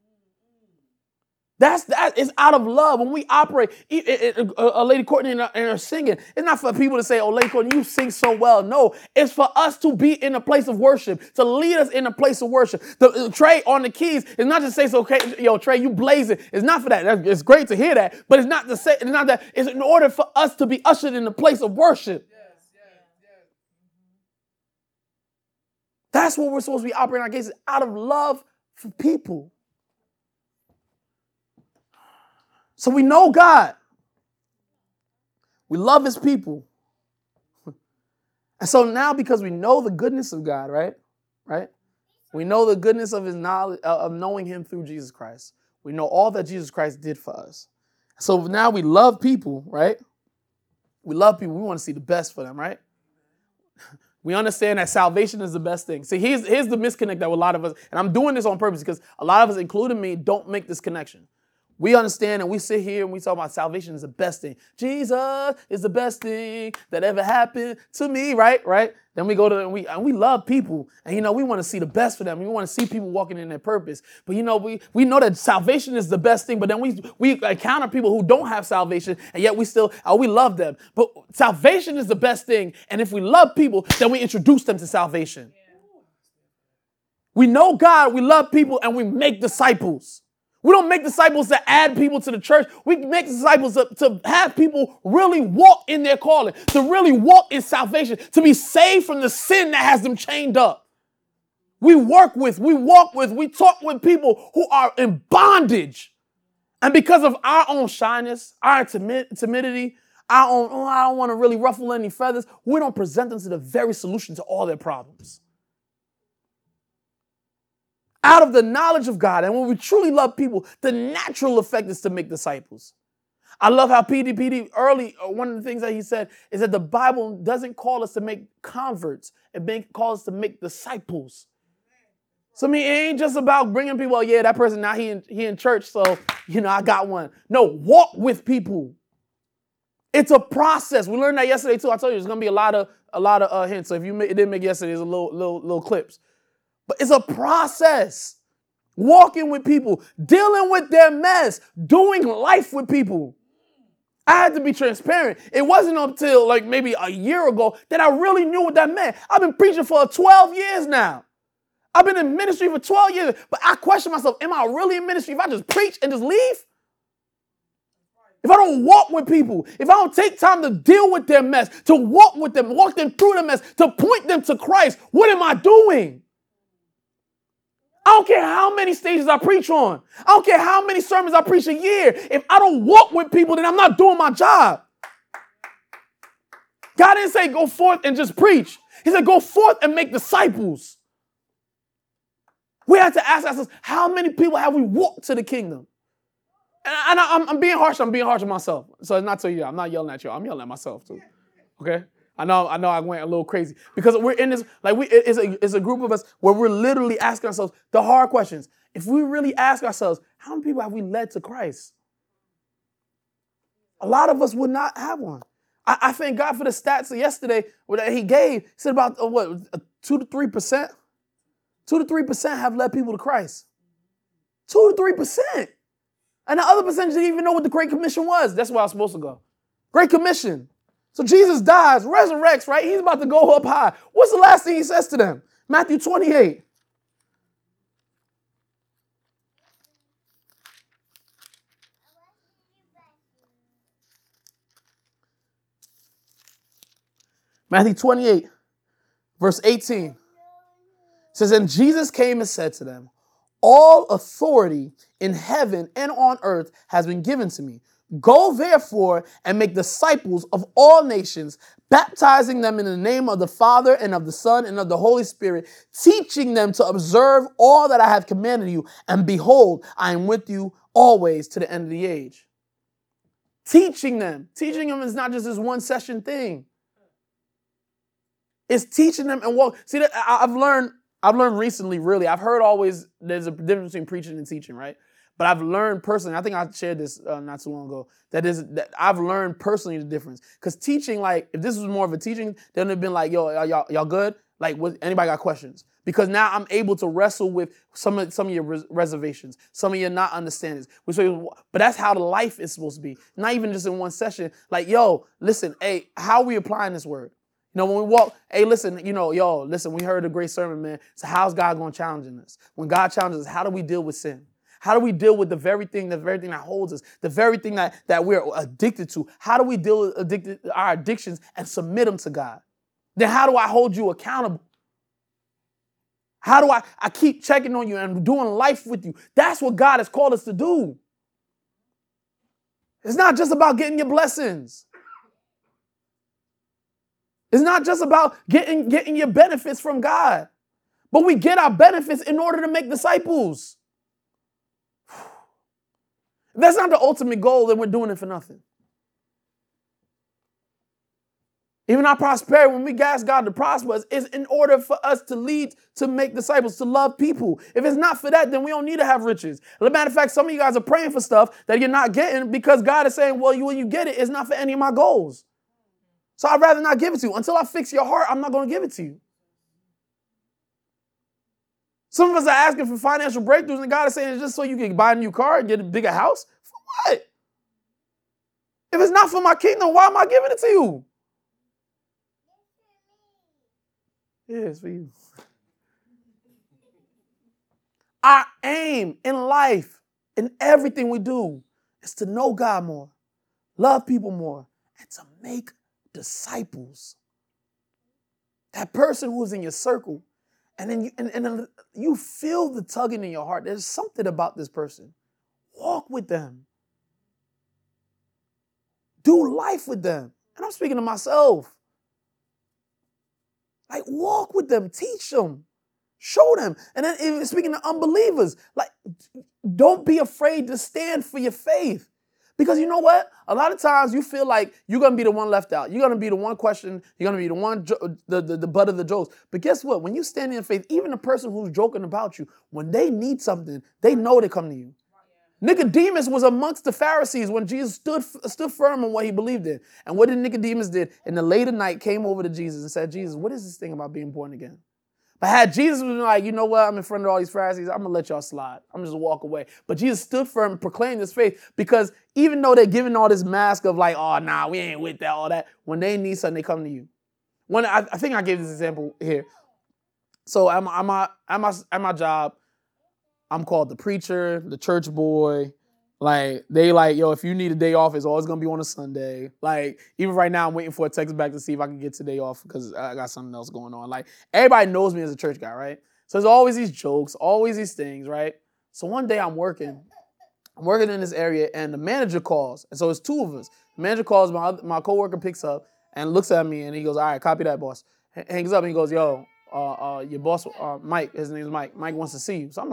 It's out of love when we operate. A lady Courtney and her singing. It's not for people to say, oh, Lady Courtney, you sing so well. No, it's for us to be in a place of worship, to lead us in a place of worship. The Trey on the keys is not to say, so, okay, yo, Trey, you blazing. It's not for that. It's great to hear that, but it's not to say, it's not that. It's in order for us to be ushered in a place of worship. Yes, yes, yes. That's what we're supposed to be operating our gifts, out of love for people. So we know God. We love his people. And so now, because we know the goodness of God, right? We know the goodness of his knowledge, of knowing him through Jesus Christ. We know all that Jesus Christ did for us. So now we love people, right? We love people. We want to see the best for them, right? We understand that salvation is the best thing. See, here's the misconnect that a lot of us, and I'm doing this on purpose because a lot of us, including me, don't make this connection. We understand and we sit here and we talk about salvation is the best thing. Jesus is the best thing that ever happened to me, right? Then we go to, and we love people. And, we want to see the best for them. We want to see people walking in their purpose. But, we know that salvation is the best thing. But then we encounter people who don't have salvation. And yet we still, we love them. But salvation is the best thing. And if we love people, then we introduce them to salvation. Yeah. We know God, we love people, and we make disciples. We don't make disciples to add people to the church. We make disciples to have people really walk in their calling, to really walk in salvation, to be saved from the sin that has them chained up. We work with, we walk with, we talk with people who are in bondage. And because of our own shyness, our timidity, our own, I don't want to really ruffle any feathers, we don't present them to the very solution to all their problems. Out of the knowledge of God, and when we truly love people, the natural effect is to make disciples. I love how PD early, one of the things that he said is that the Bible doesn't call us to make converts. It calls us to make disciples. So, it ain't just about bringing people, that person, now he in church, so, I got one. No, walk with people. It's a process. We learned that yesterday, too. I told you, there's going to be a lot of hints. So if you didn't make yesterday, there's a little clips. But it's a process. Walking with people, dealing with their mess, doing life with people. I had to be transparent. It wasn't until maybe a year ago that I really knew what that meant. I've been preaching for 12 years now. I've been in ministry for 12 years, but I question myself, am I really in ministry if I just preach and just leave? If I don't walk with people, if I don't take time to deal with their mess, to walk with them, walk them through the mess, to point them to Christ, what am I doing? I don't care how many stages I preach on. I don't care how many sermons I preach a year. If I don't walk with people, then I'm not doing my job. God didn't say go forth and just preach. He said go forth and make disciples. We have to ask ourselves, how many people have we walked to the kingdom? And I'm being harsh. I'm being harsh on myself. So it's not to you. I'm not yelling at you. I'm yelling at myself too. Okay? I know I went a little crazy because we're in this, it's a group of us where we're literally asking ourselves the hard questions. If we really ask ourselves, how many people have we led to Christ? A lot of us would not have one. I thank God for the stats of yesterday that he gave. He said about 2 to 3%? 2 to 3% have led people to Christ. 2 to 3%. And the other percentage didn't even know what the Great Commission was. That's where I was supposed to go. Great Commission. So Jesus dies, resurrects, right? He's about to go up high. What's the last thing he says to them? Matthew 28. Matthew 28, verse 18. It says, and Jesus came and said to them, all authority in heaven and on earth has been given to me. Go, therefore, and make disciples of all nations, baptizing them in the name of the Father and of the Son and of the Holy Spirit, teaching them to observe all that I have commanded you. And behold, I am with you always to the end of the age. Teaching them. Teaching them is not just this one session thing. It's teaching them and walk. See, I've learned recently, really. I've heard always there's a difference between preaching and teaching, right? But I've learned personally, I think I shared this not too long ago, that I've learned personally the difference. Because teaching, if this was more of a teaching, then it would have been y'all good? Anybody got questions? Because now I'm able to wrestle with some of your reservations, some of your not understandings. But that's how the life is supposed to be. Not even just in one session. Listen, hey, how are we applying this word? When we walk, hey, listen, we heard a great sermon, man. So how's God going to challenge us? When God challenges us, how do we deal with sin? How do we deal with the very thing that holds us, the very thing that we're addicted to? How do we deal with our addictions and submit them to God? Then how do I hold you accountable? How do I keep checking on you and doing life with you? That's what God has called us to do. It's not just about getting your blessings. It's not just about getting your benefits from God. But we get our benefits in order to make disciples. If that's not the ultimate goal, then we're doing it for nothing. Even our prosperity, when we ask God to prosper us, is in order for us to lead, to make disciples, to love people. If it's not for that, then we don't need to have riches. As a matter of fact, some of you guys are praying for stuff that you're not getting because God is saying, well, when you get it, it's not for any of my goals. So I'd rather not give it to you. Until I fix your heart, I'm not going to give it to you. Some of us are asking for financial breakthroughs, and God is saying it's just so you can buy a new car and get a bigger house. For what? If it's not for my kingdom, why am I giving it to you? Yeah, it's for you. Our aim in life, in everything we do, is to know God more, love people more, and to make disciples. That person who's in your circle, and then you feel the tugging in your heart. There's something about this person. Walk with them. Do life with them. And I'm speaking to myself. Like, walk with them, teach them, show them. And then even speaking to unbelievers, like, don't be afraid to stand for your faith. Because you know what? A lot of times you feel like you're going to be the one left out. You're going to be the one question. You're going to be the one, the butt of the jokes. But guess what? When you stand in faith, even the person who's joking about you, when they need something, they know they come to you. Nicodemus was amongst the Pharisees when Jesus stood firm on what he believed in. And what did Nicodemus did? In the late of night, came over to Jesus and said, Jesus, what is this thing about being born again? But had Jesus been like, you know what? I'm in front of all these Pharisees. I'm going to let y'all slide. I'm just going to walk away. But Jesus stood firm and proclaimed his faith, because even though they're giving all this mask of like, oh, nah, we ain't with that, all that, when they need something, they come to you. When I think I gave this example here. So at my job, I'm called the preacher, the church boy. Like, they like, yo, if you need a day off, it's always going to be on a Sunday. Like, even right now, I'm waiting for a text back to see if I can get today off because I got something else going on. Like, everybody knows me as a church guy, right? So there's always these jokes, always these things, right? So one day I'm working in this area, and the manager calls. And so it's two of us. The manager calls, my coworker picks up and looks at me, and he goes, all right, copy that, boss. Hangs up, and he goes, yo, your boss, Mike, his name's Mike. Mike wants to see you. So I'm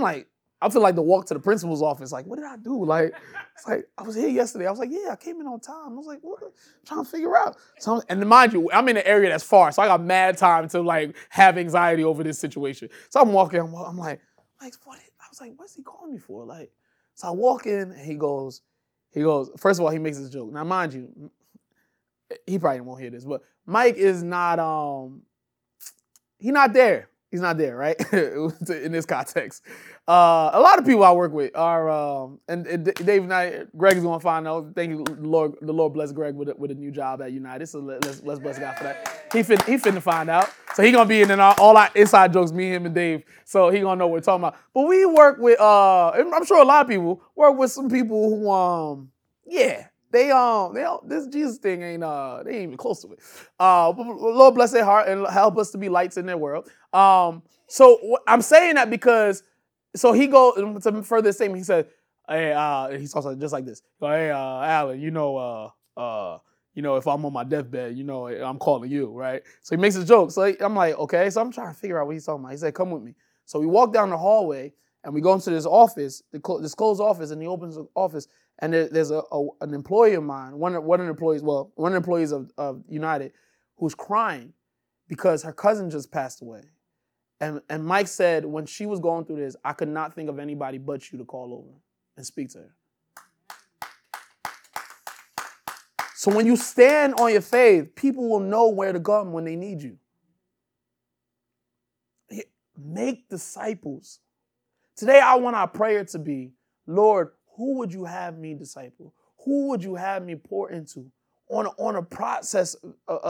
like, I feel like the walk to the principal's office. Like, what did I do? Like, it's like I was here yesterday. I was like, yeah, I came in on time. I was like, what? I'm trying to figure out. So, and mind you, I'm in an area that's far, so I got mad time to like have anxiety over this situation. So I'm walking. I'm like, Mike, what? I was like, what's he calling me for? Like, so I walk in, and he goes. First of all, he makes this joke. Now, mind you, he probably won't hear this, but Mike is not. He's not there. He's not there, right? In this context. A lot of people I work with are, and Dave and I, Greg is going to find out. Thank you, Lord. The Lord bless Greg with a new job at United. So let's bless God for that. He finna find out. So he going to be in all our inside jokes, me, him, and Dave. So he going to know what we're talking about. But we work with, I'm sure a lot of people, work with some people who, this Jesus thing ain't even close to it. Lord bless their heart and help us to be lights in their world. So I'm saying that because, so he goes to further statement. He said, hey, he talks just like this. Hey, Alan, you know, if I'm on my deathbed, you know, I'm calling you, right? So he makes a joke. So I'm like, okay. So I'm trying to figure out what he's talking about. He said, come with me. So we walk down the hallway and we go into this office, this closed office, and he opens the office. And there's an employee of mine, one of the employees of United, who's crying because her cousin just passed away. And Mike said, when she was going through this, I could not think of anybody but you to call over and speak to her. So when you stand on your faith, people will know where to go when they need you. Make disciples. Today, I want our prayer to be, Lord, who would you have me disciple? Who would you have me pour into on a process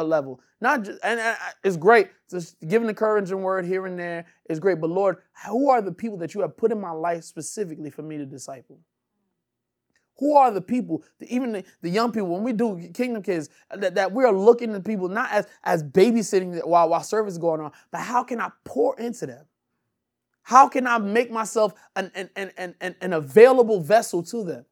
level? Not just, and it's great. Just giving encouraging word here and there is great. But Lord, who are the people that you have put in my life specifically for me to disciple? Who are the people, even the young people, when we do Kingdom Kids, that we are looking at people not as babysitting while service is going on, but how can I pour into them? How can I make myself an available vessel to them?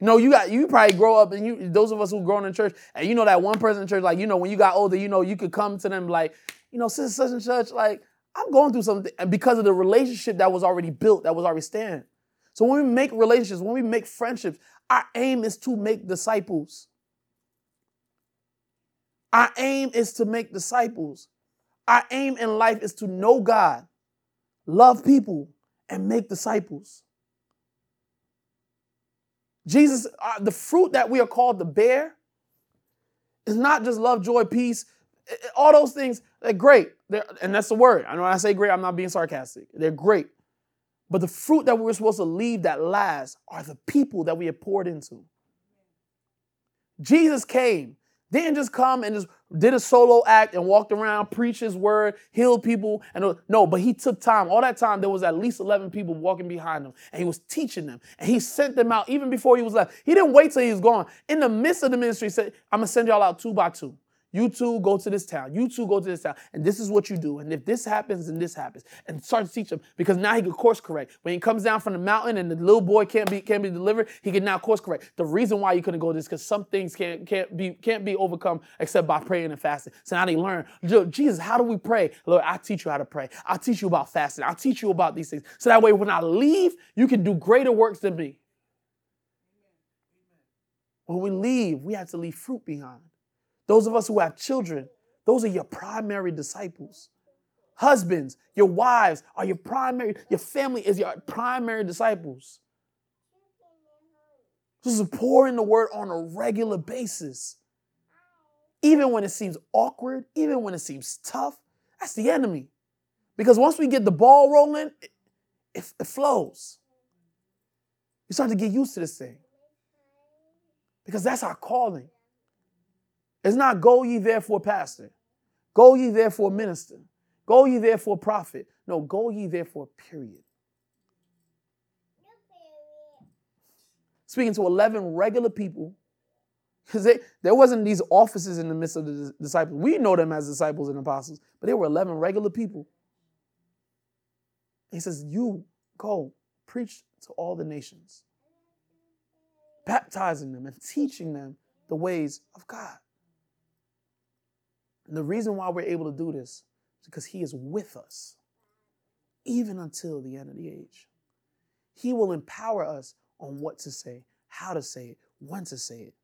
You know, you probably grow up, and those of us who've grown in church, and you know that one person in church, like, you know, when you got older, you know, you could come to them like, you know, sister such and such, like, I'm going through something, and because of the relationship that was already built, that was already standing. So when we make relationships, when we make friendships, our aim is to make disciples. Our aim is to make disciples. Our aim in life is to know God, love people, and make disciples. Jesus, the fruit that we are called to bear is not just love, joy, peace, all those things. They're great. And that's the word. I know when I say great, I'm not being sarcastic. They're great. But the fruit that we're supposed to leave that lasts are the people that we have poured into. Jesus came, didn't just come and just did a solo act and walked around, preached his word, healed people. And no, but he took time. All that time, there was at least 11 people walking behind him, and he was teaching them, and he sent them out even before he was left. He didn't wait till he was gone. In the midst of the ministry, he said, I'm going to send y'all out 2 by 2. You two go to this town. You two go to this town. And this is what you do. And if this happens, then this happens. And start to teach them, because now he can course correct. When he comes down from the mountain and the little boy can't be delivered, he can now course correct. The reason why you couldn't go is because some things can't be overcome except by praying and fasting. So now they learn, Jesus, how do we pray? Lord, I teach you how to pray. I'll teach you about fasting. I'll teach you about these things. So that way when I leave, you can do greater works than me. When we leave, we have to leave fruit behind. Those of us who have children, those are your primary disciples. Husbands, your wives are your family is your primary disciples. This is pouring the word on a regular basis. Even when it seems awkward, even when it seems tough, that's the enemy. Because once we get the ball rolling, it flows. You start to get used to this thing. Because that's our calling. It's not go ye therefore pastor, go ye therefore minister, go ye therefore prophet. No, go ye therefore period. Speaking to 11 regular people, because there wasn't these offices in the midst of the disciples. We know them as disciples and apostles, but there were 11 regular people. He says, you go preach to all the nations, baptizing them and teaching them the ways of God. And the reason why we're able to do this is because he is with us, even until the end of the age. He will empower us on what to say, how to say it, when to say it.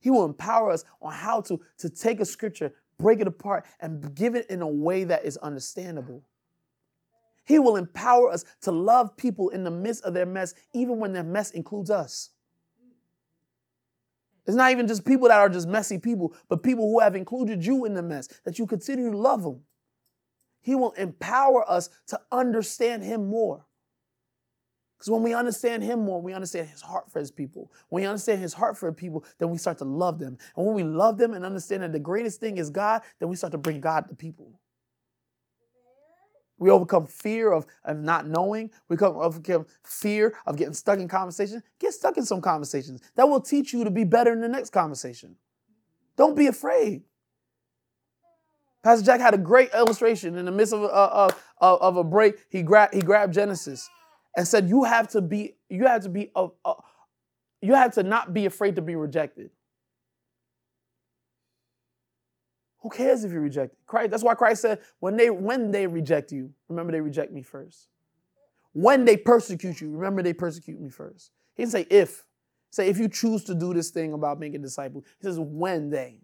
He will empower us on how to take a scripture, break it apart, and give it in a way that is understandable. He will empower us to love people in the midst of their mess, even when their mess includes us. It's not even just people that are just messy people, but people who have included you in the mess, that you continue to love them. He will empower us to understand him more. Because when we understand him more, we understand his heart for his people. When we understand his heart for people, then we start to love them. And when we love them and understand that the greatest thing is God, then we start to bring God to people. We overcome fear of not knowing. We overcome fear of getting stuck in conversation. Get stuck in some conversations. That will teach you to be better in the next conversation. Don't be afraid. Pastor Jack had a great illustration in the midst of a break. He grabbed Genesis and said, you have to not be afraid to be rejected. Who cares if you reject Christ? That's why Christ said, when they reject you, remember they reject me first. When they persecute you, remember they persecute me first. He didn't say if. He said, if you choose to do this thing about making disciples, he says, when they.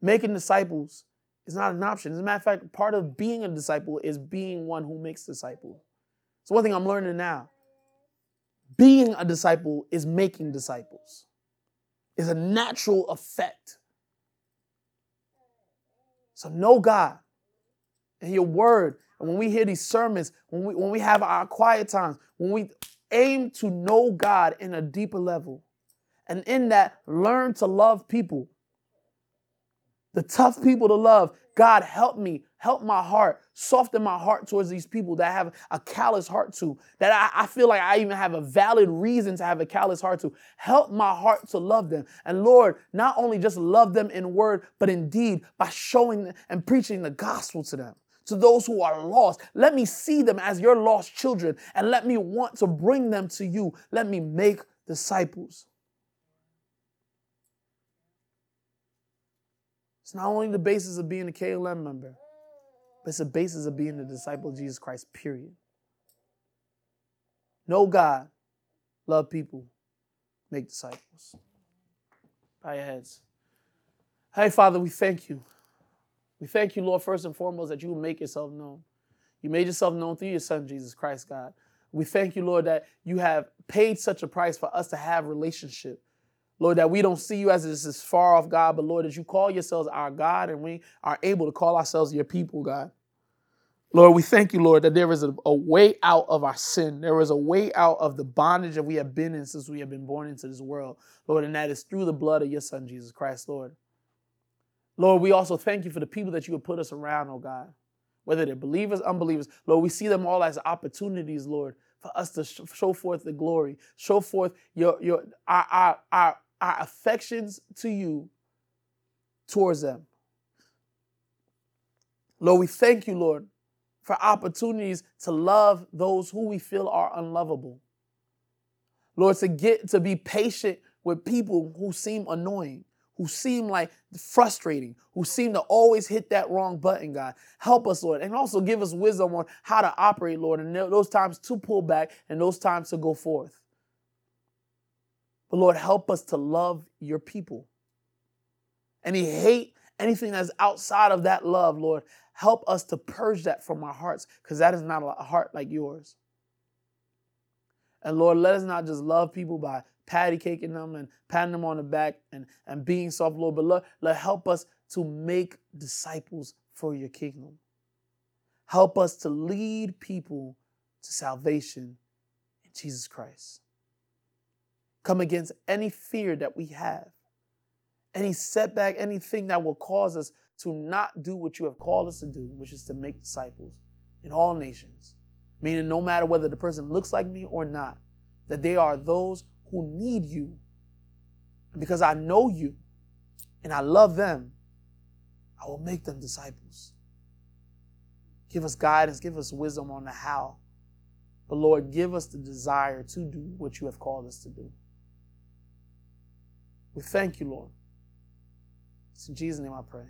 Making disciples is not an option. As a matter of fact, part of being a disciple is being one who makes disciples. So one thing I'm learning now, being a disciple is making disciples. It's a natural effect. So know God and your word. And when we hear these sermons, when we have our quiet times, when we aim to know God in a deeper level, and in that, learn to love people. the tough people to love. God, help me. Help my heart. Soften my heart towards these people that I have a callous heart to, that I feel like I even have a valid reason to have a callous heart to. Help my heart to love them. And Lord, not only just love them in word, but in deed by showing them and preaching the gospel to them, to those who are lost. Let me see them as your lost children and let me want to bring them to you. Let me make disciples. It's not only the basis of being a KLM member, but it's the basis of being a disciple of Jesus Christ, period. Know God, love people, make disciples. Bow your heads. Hey, Father, we thank you. We thank you, Lord, first and foremost, that you will make yourself known. You made yourself known through your Son, Jesus Christ, God. We thank you, Lord, that you have paid such a price for us to have relationship. Lord, that we don't see you as this is far off, God, but Lord, that you call yourselves our God and we are able to call ourselves your people, God. Lord, we thank you, Lord, that there is a way out of our sin. There is a way out of the bondage that we have been in since we have been born into this world, Lord, and that is through the blood of your Son, Jesus Christ, Lord. Lord, we also thank you for the people that you have put us around, oh God, whether they're believers, unbelievers. Lord, we see them all as opportunities, Lord, for us to show forth the glory, show forth our affections to you towards them. Lord, we thank you, Lord, for opportunities to love those who we feel are unlovable. Lord, to be patient with people who seem annoying, who seem like frustrating, who seem to always hit that wrong button, God. Help us, Lord, and also give us wisdom on how to operate, Lord, and those times to pull back and those times to go forth. But Lord, help us to love your people. And we hate anything that's outside of that love, Lord. Help us to purge that from our hearts, because that is not a heart like yours. And Lord, let us not just love people by patty caking them and patting them on the back and being soft, Lord, but Lord, help us to make disciples for your kingdom. Help us to lead people to salvation in Jesus Christ. Come against any fear that we have, any setback, anything that will cause us to not do what you have called us to do, which is to make disciples in all nations, meaning no matter whether the person looks like me or not, that they are those who need you. And because I know you and I love them, I will make them disciples. Give us guidance, give us wisdom on the how. But Lord, give us the desire to do what you have called us to do. We thank you, Lord. It's in Jesus' name I pray.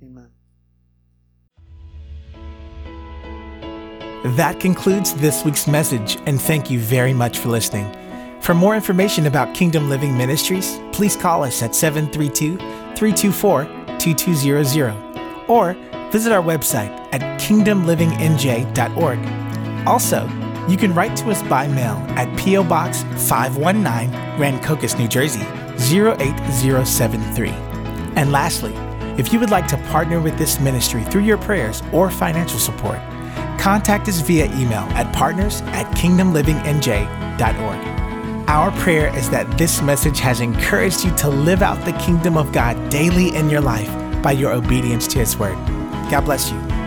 Amen. That concludes this week's message, and thank you very much for listening. For more information about Kingdom Living Ministries, please call us at 732-324-2200 or visit our website at kingdomlivingnj.org. Also, you can write to us by mail at P.O. Box 519, Rancocas, New Jersey, 08073. And lastly, if you would like to partner with this ministry through your prayers or financial support, contact us via email at partners@kingdomlivingnj.org. Our prayer is that this message has encouraged you to live out the kingdom of God daily in your life by your obedience to His word. God bless you.